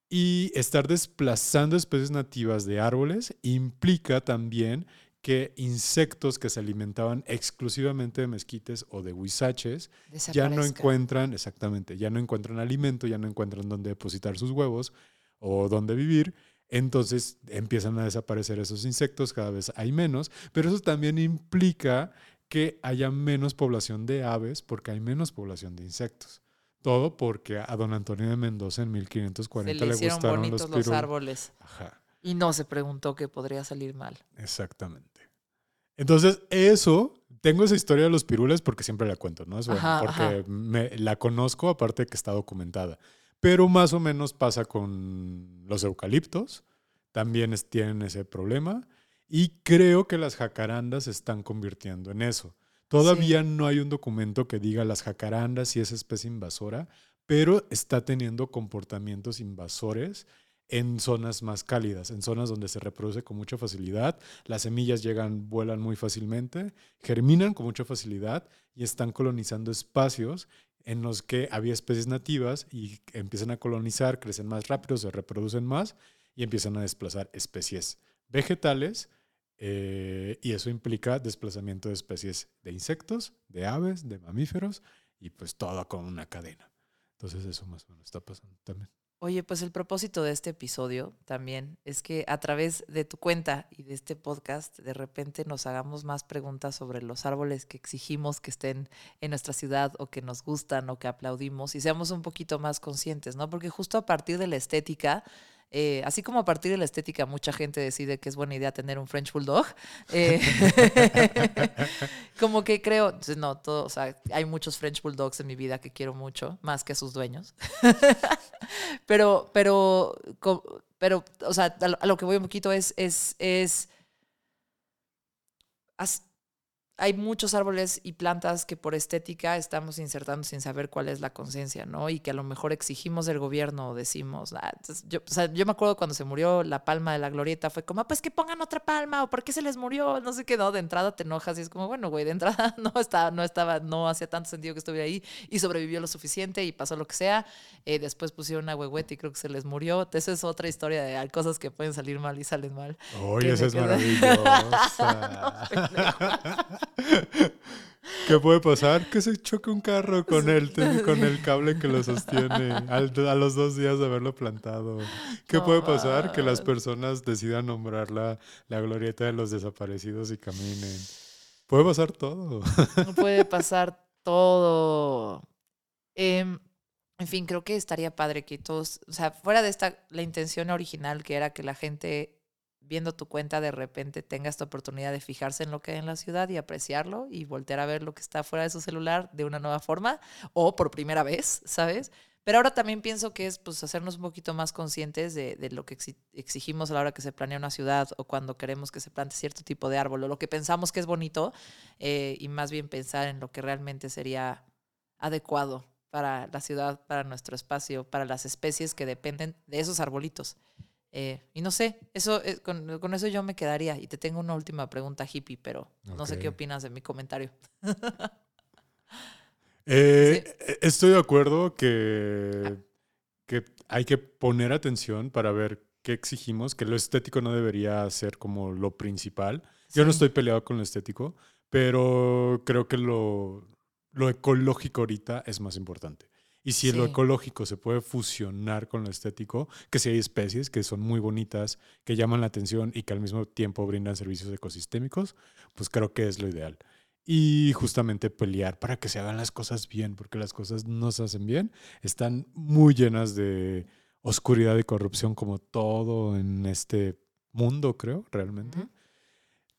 Y estar desplazando especies nativas de árboles implica también que insectos que se alimentaban exclusivamente de mezquites o de huizaches ya no encuentran, exactamente, ya no encuentran alimento, ya no encuentran dónde depositar sus huevos o dónde vivir. Entonces empiezan a desaparecer esos insectos, cada vez hay menos, pero eso también implica que haya menos población de aves porque hay menos población de insectos. Todo porque a don Antonio de Mendoza en mil quinientos cuarenta le, le gustaron los, los pirules. Árboles. Ajá. Y no se preguntó qué podría salir mal. Exactamente. Entonces, eso, tengo esa historia de los pirules porque siempre la cuento, ¿no? Es bueno, ajá, porque ajá. Me, la conozco, aparte de que está documentada. Pero más o menos pasa con los eucaliptos, también es, tienen ese problema. Y creo que las jacarandas se están convirtiendo en eso. Todavía sí. no hay un documento que diga las jacarandas y esa especie invasora, pero está teniendo comportamientos invasores en zonas más cálidas, en zonas donde se reproduce con mucha facilidad, las semillas llegan, vuelan muy fácilmente, germinan con mucha facilidad y están colonizando espacios en los que había especies nativas y empiezan a colonizar, crecen más rápido, se reproducen más y empiezan a desplazar especies vegetales, eh, y eso implica desplazamiento de especies de insectos, de aves, de mamíferos y pues todo con una cadena. Entonces eso más o menos está pasando también. Oye, pues el propósito de este episodio también es que a través de tu cuenta y de este podcast de repente nos hagamos más preguntas sobre los árboles que exigimos que estén en nuestra ciudad o que nos gustan o que aplaudimos y seamos un poquito más conscientes, ¿no? Porque justo a partir de la estética, eh, así como a partir de la estética mucha gente decide que es buena idea tener un French Bulldog, eh, como que creo, no, todo, o sea, hay muchos French Bulldogs en mi vida que quiero mucho, más que a sus dueños. Pero, pero, pero, o sea, a lo que voy un poquito es, es, es, as, hay muchos árboles y plantas que por estética estamos insertando sin saber cuál es la conciencia, ¿no? Y que a lo mejor exigimos del gobierno, decimos, ah, yo, o sea, yo me acuerdo cuando se murió la palma de la glorieta, fue como, ah, pues que pongan otra palma, o por qué se les murió, no sé qué, no, de entrada te enojas y es como, bueno, güey, de entrada no estaba, no estaba, no hacía tanto sentido que estuviera ahí y sobrevivió lo suficiente y pasó lo que sea, eh, después pusieron una huehuete y creo que se les murió, esa es otra historia de cosas que pueden salir mal y salen mal. Oye, esa es maravillosa. No, ¿qué puede pasar? Que se choque un carro con el, con el cable que lo sostiene al, a los dos días de haberlo plantado. ¿Qué no, puede pasar? Man. Que las personas decidan nombrar la, la glorieta de los desaparecidos y caminen. Puede pasar todo. Puede pasar todo. Eh, en fin, creo que estaría padre que todos, o sea, fuera de esta, la intención original que era que la gente viendo tu cuenta, de repente tenga esta oportunidad de fijarse en lo que hay en la ciudad y apreciarlo y voltear a ver lo que está fuera de su celular de una nueva forma o por primera vez, ¿sabes? Pero ahora también pienso que es pues, hacernos un poquito más conscientes de, de lo que exigimos a la hora que se planea una ciudad o cuando queremos que se plante cierto tipo de árbol o lo que pensamos que es bonito, eh, y más bien pensar en lo que realmente sería adecuado para la ciudad, para nuestro espacio, para las especies que dependen de esos arbolitos. Eh, y no sé, eso eh, con, con eso yo me quedaría. Y te tengo una última pregunta hippie, pero okay. No sé qué opinas de mi comentario. eh, ¿Sí? Estoy de acuerdo que, ah. que hay que poner atención para ver qué exigimos, que lo estético no debería ser como lo principal. Sí. Yo no estoy peleado con lo estético, pero creo que lo, lo ecológico ahorita es más importante. Y si sí. lo ecológico se puede fusionar con lo estético, que si hay especies que son muy bonitas, que llaman la atención y que al mismo tiempo brindan servicios ecosistémicos, pues creo que es lo ideal. Y justamente pelear para que se hagan las cosas bien, porque las cosas no se hacen bien, están muy llenas de oscuridad y corrupción como todo en este mundo, creo, realmente. Uh-huh.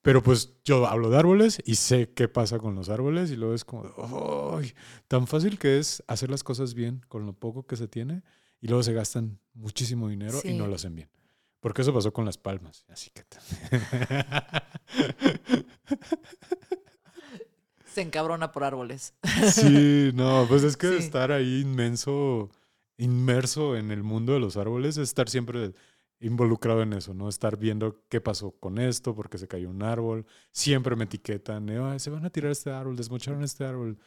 Pero pues yo hablo de árboles y sé qué pasa con los árboles y luego es como, oh, tan fácil que es hacer las cosas bien con lo poco que se tiene y luego se gastan muchísimo dinero sí. y no lo hacen bien. Porque eso pasó con las palmas. Así que se encabrona por árboles. Sí, no, pues es que sí. estar ahí inmenso, inmerso en el mundo de los árboles, es estar siempre involucrado en eso, ¿no? Estar viendo qué pasó con esto, por qué se cayó un árbol. Siempre me etiquetan, oh, se van a tirar este árbol, desmocharon este árbol.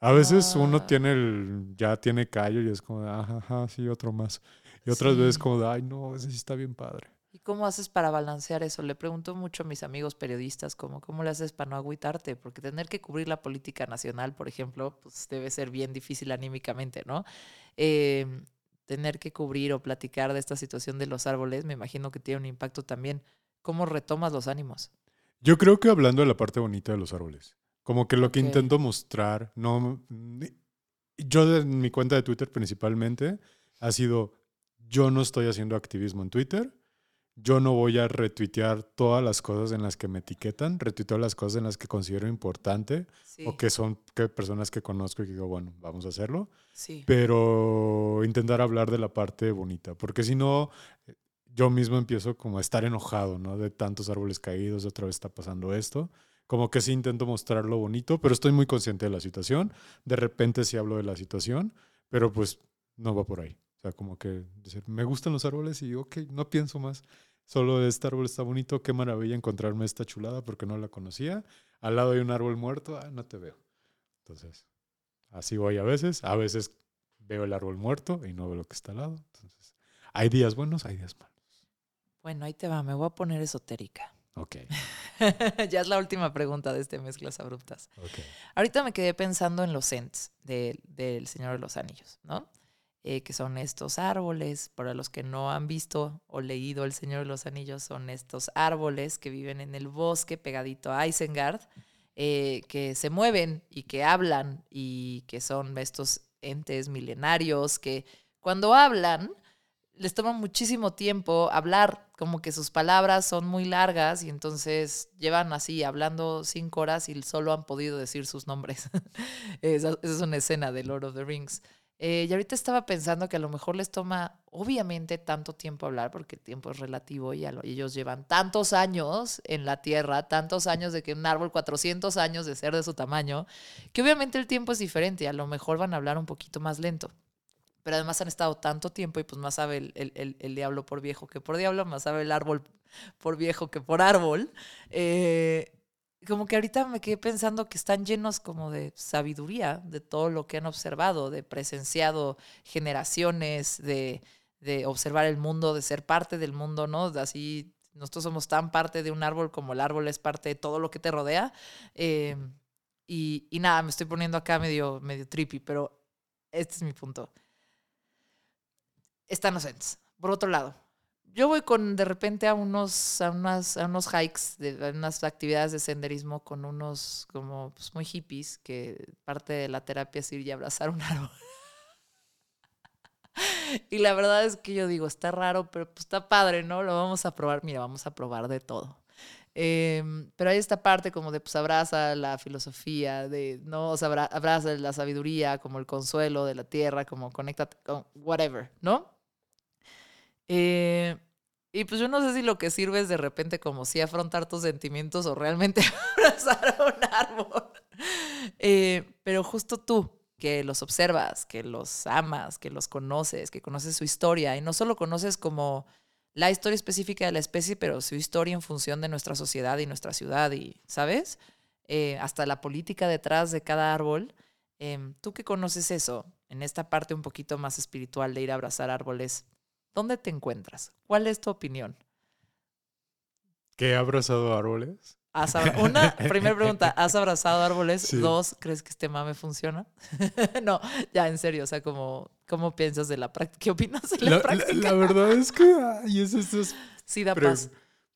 A veces ah. uno tiene el, ya tiene callo y es como, ajá, ajá, sí, otro más. Y otras sí. veces como, ay, no, ese sí está bien padre. ¿Y cómo haces para balancear eso? Le pregunto mucho a mis amigos periodistas, como, ¿cómo le haces para no agüitarte? Porque tener que cubrir la política nacional, por ejemplo, pues debe ser bien difícil anímicamente, ¿no? Eh... tener que cubrir o platicar de esta situación de los árboles, me imagino que tiene un impacto también. ¿Cómo retomas los ánimos? Yo creo que hablando de la parte bonita de los árboles, como que lo okay. que intento mostrar, no, yo en mi cuenta de Twitter principalmente ha sido, yo no estoy haciendo activismo en Twitter, yo no voy a retuitear todas las cosas en las que me etiquetan, retuiteo las cosas en las que considero importante sí. o que son que personas que conozco y que digo, bueno, vamos a hacerlo. Sí. Pero intentar hablar de la parte bonita, porque si no, yo mismo empiezo como a estar enojado, ¿no? De tantos árboles caídos, otra vez está pasando esto. Como que sí intento mostrar lo bonito, pero estoy muy consciente de la situación. De repente sí hablo de la situación, pero pues no va por ahí. O sea, como que decir, me gustan los árboles y ok, no pienso más. Solo este árbol está bonito, qué maravilla encontrarme esta chulada porque no la conocía. Al lado hay un árbol muerto, ah, no te veo. Entonces, así voy a veces. A veces veo el árbol muerto y no veo lo que está al lado. Entonces, hay días buenos, hay días malos. Bueno, ahí te va, me voy a poner esotérica. Ok. Ya es la última pregunta de este Mezclas Abruptas. Okay. Ahorita me quedé pensando en los Ents del de, de Señor de los Anillos, ¿no? Eh, que son estos árboles, para los que no han visto o leído El Señor de los Anillos, son estos árboles que viven en el bosque pegadito a Isengard, eh, que se mueven y que hablan y que son estos entes milenarios que cuando hablan les toma muchísimo tiempo hablar, como que sus palabras son muy largas y entonces llevan así hablando cinco horas y solo han podido decir sus nombres. esa, esa es una escena de Lord of the Rings. Eh, y ahorita estaba pensando que a lo mejor les toma obviamente tanto tiempo hablar porque el tiempo es relativo y, a lo, y ellos llevan tantos años en la tierra, tantos años de que un árbol, cuatrocientos años de ser de su tamaño, que obviamente el tiempo es diferente y a lo mejor van a hablar un poquito más lento. Pero además han estado tanto tiempo y pues más sabe el, el, el, el diablo por viejo que por diablo, más sabe el árbol por viejo que por árbol. Eh, Como que ahorita me quedé pensando que están llenos como de sabiduría, de todo lo que han observado, de presenciado generaciones, de, de observar el mundo, de ser parte del mundo, ¿no? Así nosotros somos tan parte de un árbol como el árbol es parte de todo lo que te rodea. Eh, y, y nada, me estoy poniendo acá medio, medio trippy, pero este es mi punto. Están los Ents. Por otro lado, yo voy con, de repente a unos, a unas, a unos hikes, de, a unas actividades de senderismo con unos como pues, muy hippies, que parte de la terapia es ir y abrazar un árbol. Y la verdad es que yo digo, está raro, pero pues, está padre, ¿no? Lo vamos a probar, mira, vamos a probar de todo. Eh, pero hay esta parte como de, pues, abraza la filosofía, de, ¿no? O sea, abra, abraza la sabiduría, como el consuelo de la tierra, como conéctate con whatever, ¿no? Eh, y pues yo no sé si lo que sirve es de repente como si afrontar tus sentimientos o realmente abrazar a un árbol. Eh, pero justo tú, que los observas, que los amas, que los conoces, que conoces su historia, y no solo conoces como la historia específica de la especie, pero su historia en función de nuestra sociedad y nuestra ciudad, y ¿sabes? Eh, hasta la política detrás de cada árbol. Eh, tú que conoces eso, en esta parte un poquito más espiritual de ir a abrazar árboles, ¿dónde te encuentras? ¿Cuál es tu opinión? ¿Que he abrazado árboles? ¿Has abra- Una, primera pregunta, ¿has abrazado árboles? Sí. Dos, ¿crees que este mame funciona? No, ya, en serio, o sea, ¿cómo, cómo piensas de la práctica? ¿Qué opinas de la, la práctica? La, la verdad es que hay esas sí, pre-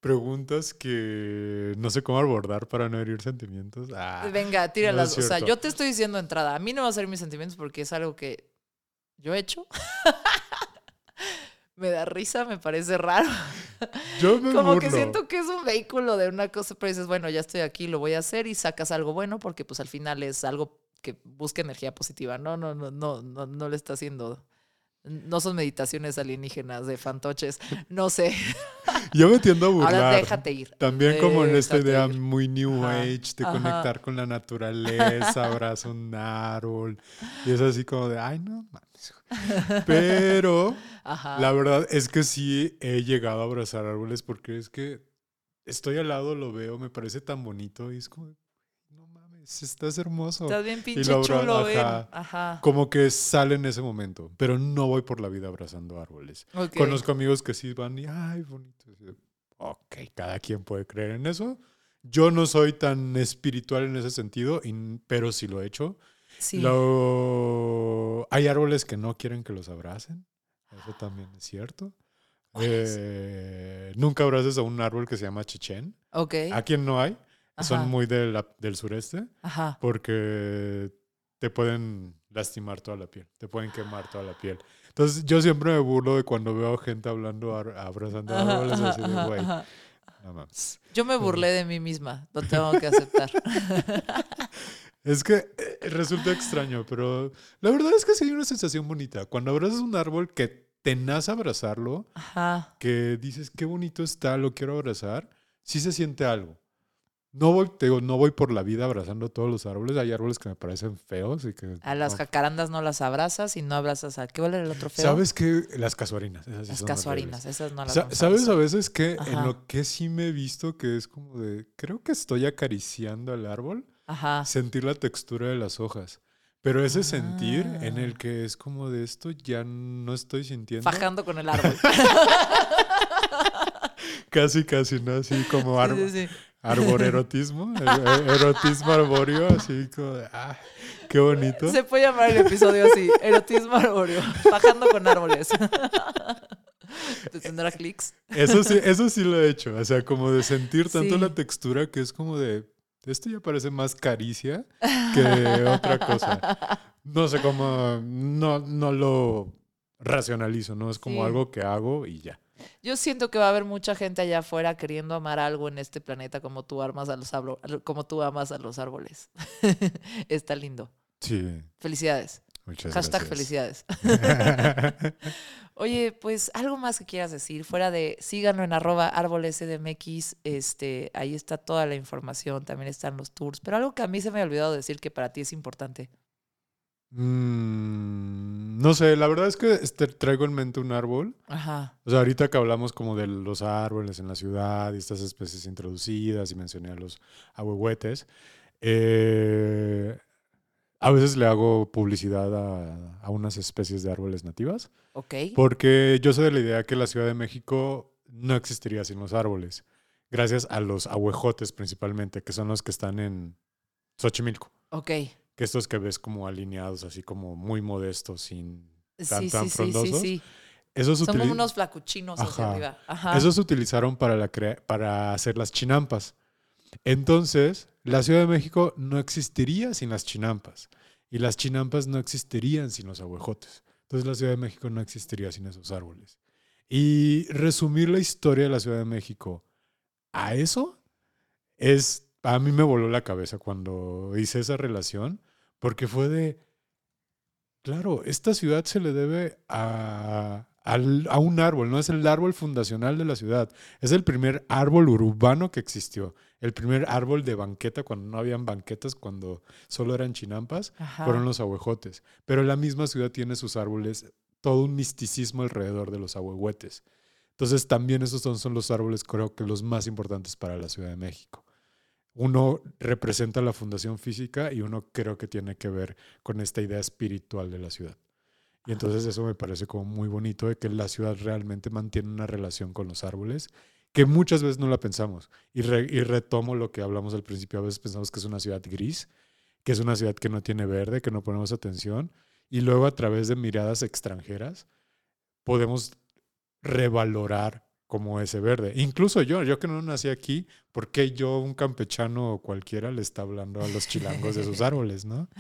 preguntas que no sé cómo abordar para no herir sentimientos. Ah, Venga, tíralas. No, o sea, yo te estoy diciendo entrada, a mí no va a herir mis sentimientos porque es algo que yo he hecho. Me da risa, me parece raro. Yo me Como burlo. Que siento que es un vehículo de una cosa, pero dices, bueno, ya estoy aquí, lo voy a hacer y sacas algo bueno porque pues al final es algo que busca energía positiva. No, no, no, no, no, no le está haciendo. No son meditaciones alienígenas de fantoches, no sé. Yo me tiendo a burlar. Ahora déjate ir. También déjate como en esta idea ir. Muy new ajá, age de ajá. Conectar con la naturaleza, abrazo un árbol. Y es así como de, ay, no mames. Pero ajá. La verdad es que sí he llegado a abrazar árboles porque es que estoy al lado, lo veo, me parece tan bonito y es como... Estás hermoso. Estás bien pinche y chulo, ven. Ajá, ajá. Como que sale en ese momento. Pero no voy por la vida abrazando árboles. Okay. Conozco amigos que sí van y, ay, bonito. Ok, cada quien puede creer en eso. Yo no soy tan espiritual en ese sentido, y, pero sí lo he hecho. Sí. Lo... Hay árboles que no quieren que los abracen. Eso también es cierto. Eh, nunca abraces a un árbol que se llama Chichén. Okay. ¿A quién no hay? Ajá. Son muy de la, del sureste ajá. Porque te pueden lastimar toda la piel, te pueden quemar toda la piel. Entonces yo siempre me burlo de cuando veo gente hablando, abrazando árboles ajá, así ajá, de güey. No mames. Yo me burlé de mí misma, lo tengo que aceptar. Es que resulta extraño, pero la verdad es que sí hay una sensación bonita. Cuando abrazas un árbol que tenaz abrazarlo, ajá, que dices, qué bonito está, lo quiero abrazar, sí se siente algo. No voy, te digo, no voy por la vida abrazando todos los árboles. Hay árboles que me parecen feos y que... A las no. jacarandas no las abrazas y no abrazas a... ¿Qué huele el otro feo? ¿Sabes qué? Las casuarinas. Esas sí las son casuarinas, horribles. Esas no las... Sa- ¿Sabes a veces que ajá, en lo que sí me he visto que es como de... Creo que estoy acariciando al árbol. Ajá. Sentir la textura de las hojas. Pero ese ah. sentir en el que es como de esto ya no estoy sintiendo... Fajando con el árbol. Casi, casi, ¿no? Así como árbol. Sí, sí, sí. Arborerotismo, erotismo arbóreo, así como de, ah, qué bonito. Se puede llamar el episodio así, erotismo arbóreo, bajando con árboles. ¿Te tendrá clics? Eso sí, eso sí lo he hecho, o sea, como de sentir tanto sí. la textura que es como de, esto ya parece más caricia que otra cosa. No sé cómo, no, no lo racionalizo, ¿no? Es como sí. algo que hago y ya. Yo siento que va a haber mucha gente allá afuera queriendo amar algo en este planeta como tú, armas a los ablo- como tú amas a los árboles. Está lindo. Sí. Felicidades. Muchas Hashtag gracias. Felicidades. Oye, pues algo más que quieras decir, fuera de síganlo en arroba árboles C D M X, este, ahí está toda la información, también están los tours, pero algo que a mí se me ha olvidado decir que para ti es importante. Mm, no sé, la verdad es que traigo en mente un árbol. Ajá. O sea, ahorita que hablamos como de los árboles en la ciudad y estas especies introducidas y mencioné a los ahuehuetes, eh, a veces le hago publicidad a, a unas especies de árboles nativas. Okay. Porque yo soy de la idea que la Ciudad de México no existiría sin los árboles, gracias a los ahuejotes principalmente, que son los que están en Xochimilco. Ok. Que estos que ves como alineados, así como muy modestos, sin tan, sí, tan sí, frondosos. Sí, sí, sí. Esos Son utili- como unos flacuchinos ajá, hacia arriba. Ajá. Esos se utilizaron para, la crea- para hacer las chinampas. Entonces, la Ciudad de México no existiría sin las chinampas. Y las chinampas no existirían sin los ahuejotes. Entonces, la Ciudad de México no existiría sin esos árboles. Y resumir la historia de la Ciudad de México a eso es... A mí me voló la cabeza cuando hice esa relación, porque fue de, claro, esta ciudad se le debe a, a, a un árbol, ¿no? Es el árbol fundacional de la ciudad. Es el primer árbol urbano que existió. El primer árbol de banqueta, cuando no habían banquetas, cuando solo eran chinampas, ajá, fueron los ahuejotes. Pero la misma ciudad tiene sus árboles, todo un misticismo alrededor de los ahuehuetes. Entonces también esos son, son los árboles, creo que los más importantes para la Ciudad de México. Uno representa la fundación física y uno creo que tiene que ver con esta idea espiritual de la ciudad. Y entonces eso me parece como muy bonito, de que la ciudad realmente mantiene una relación con los árboles que muchas veces no la pensamos. Y, re, y retomo lo que hablamos al principio. A veces pensamos que es una ciudad gris, que es una ciudad que no tiene verde, que no ponemos atención. Y luego a través de miradas extranjeras podemos revalorar como ese verde. Incluso yo, yo que no nací aquí, ¿por qué yo, un campechano o cualquiera, le está hablando a los chilangos de sus árboles, no?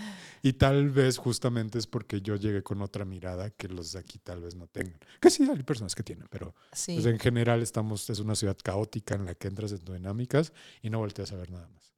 Y tal vez justamente es porque yo llegué con otra mirada que los de aquí tal vez no tengan. Que sí, hay personas que tienen, pero sí, pues en general estamos, es una ciudad caótica en la que entras en dinámicas y no volteas a ver nada más.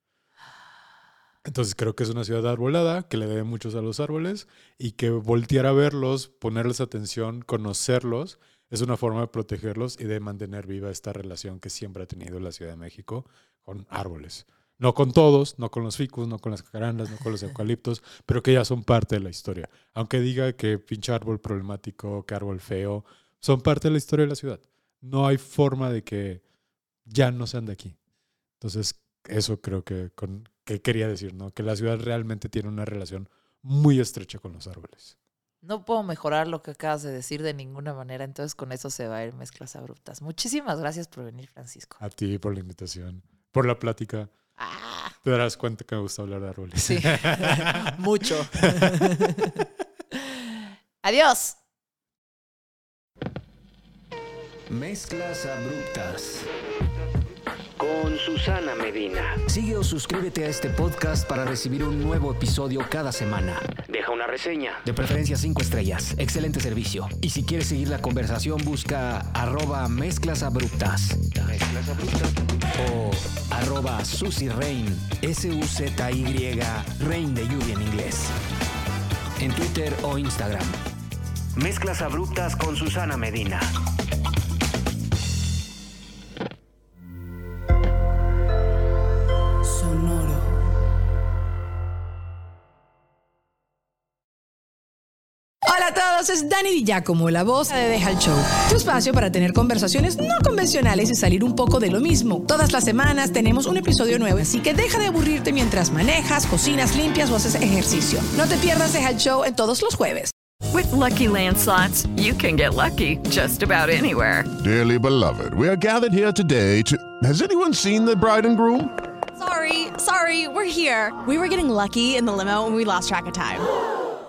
Entonces creo que es una ciudad arbolada, que le debe muchos a los árboles y que voltear a verlos, ponerles atención, conocerlos, es una forma de protegerlos y de mantener viva esta relación que siempre ha tenido la Ciudad de México con árboles. No con todos, no con los ficus, no con las jacarandas, no con los eucaliptos, pero que ya son parte de la historia. Aunque diga que pinche árbol problemático, que árbol feo, son parte de la historia de la ciudad. No hay forma de que ya no sean de aquí. Entonces, eso creo que, con, que quería decir, ¿no? Que la ciudad realmente tiene una relación muy estrecha con los árboles. No puedo mejorar lo que acabas de decir de ninguna manera, entonces con eso se va a ir Mezclas Abruptas. Muchísimas gracias por venir, Francisco. A ti por la invitación, por la plática. Ah. Te darás cuenta que me gusta hablar de árboles. Sí, mucho. Adiós. Mezclas Abruptas con Susana Medina. Sigue o suscríbete a este podcast para recibir un nuevo episodio cada semana. Deja una reseña. De preferencia cinco estrellas. Excelente servicio. Y si quieres seguir la conversación, busca arroba Mezclas Abruptas. Mezclas Abruptas. O arroba Suzy Rain. S U Z Y. Rain de lluvia en inglés. En Twitter o Instagram. Mezclas abruptas con Susana Medina. Sonoro. Hola a todos, es Dani Di Giacomo, la voz de Deja el Show. Tu espacio para tener conversaciones no convencionales y salir un poco de lo mismo. Todas las semanas tenemos un episodio nuevo, así que deja de aburrirte mientras manejas, cocinas, limpias o haces ejercicio. No te pierdas Deja el Show en todos los jueves. With Lucky Land Slots, you can get lucky just about anywhere. Dearly beloved, we are gathered here today to... Has anyone seen the bride and groom? Sorry, sorry, we're here. We were getting lucky in the limo and we lost track of time.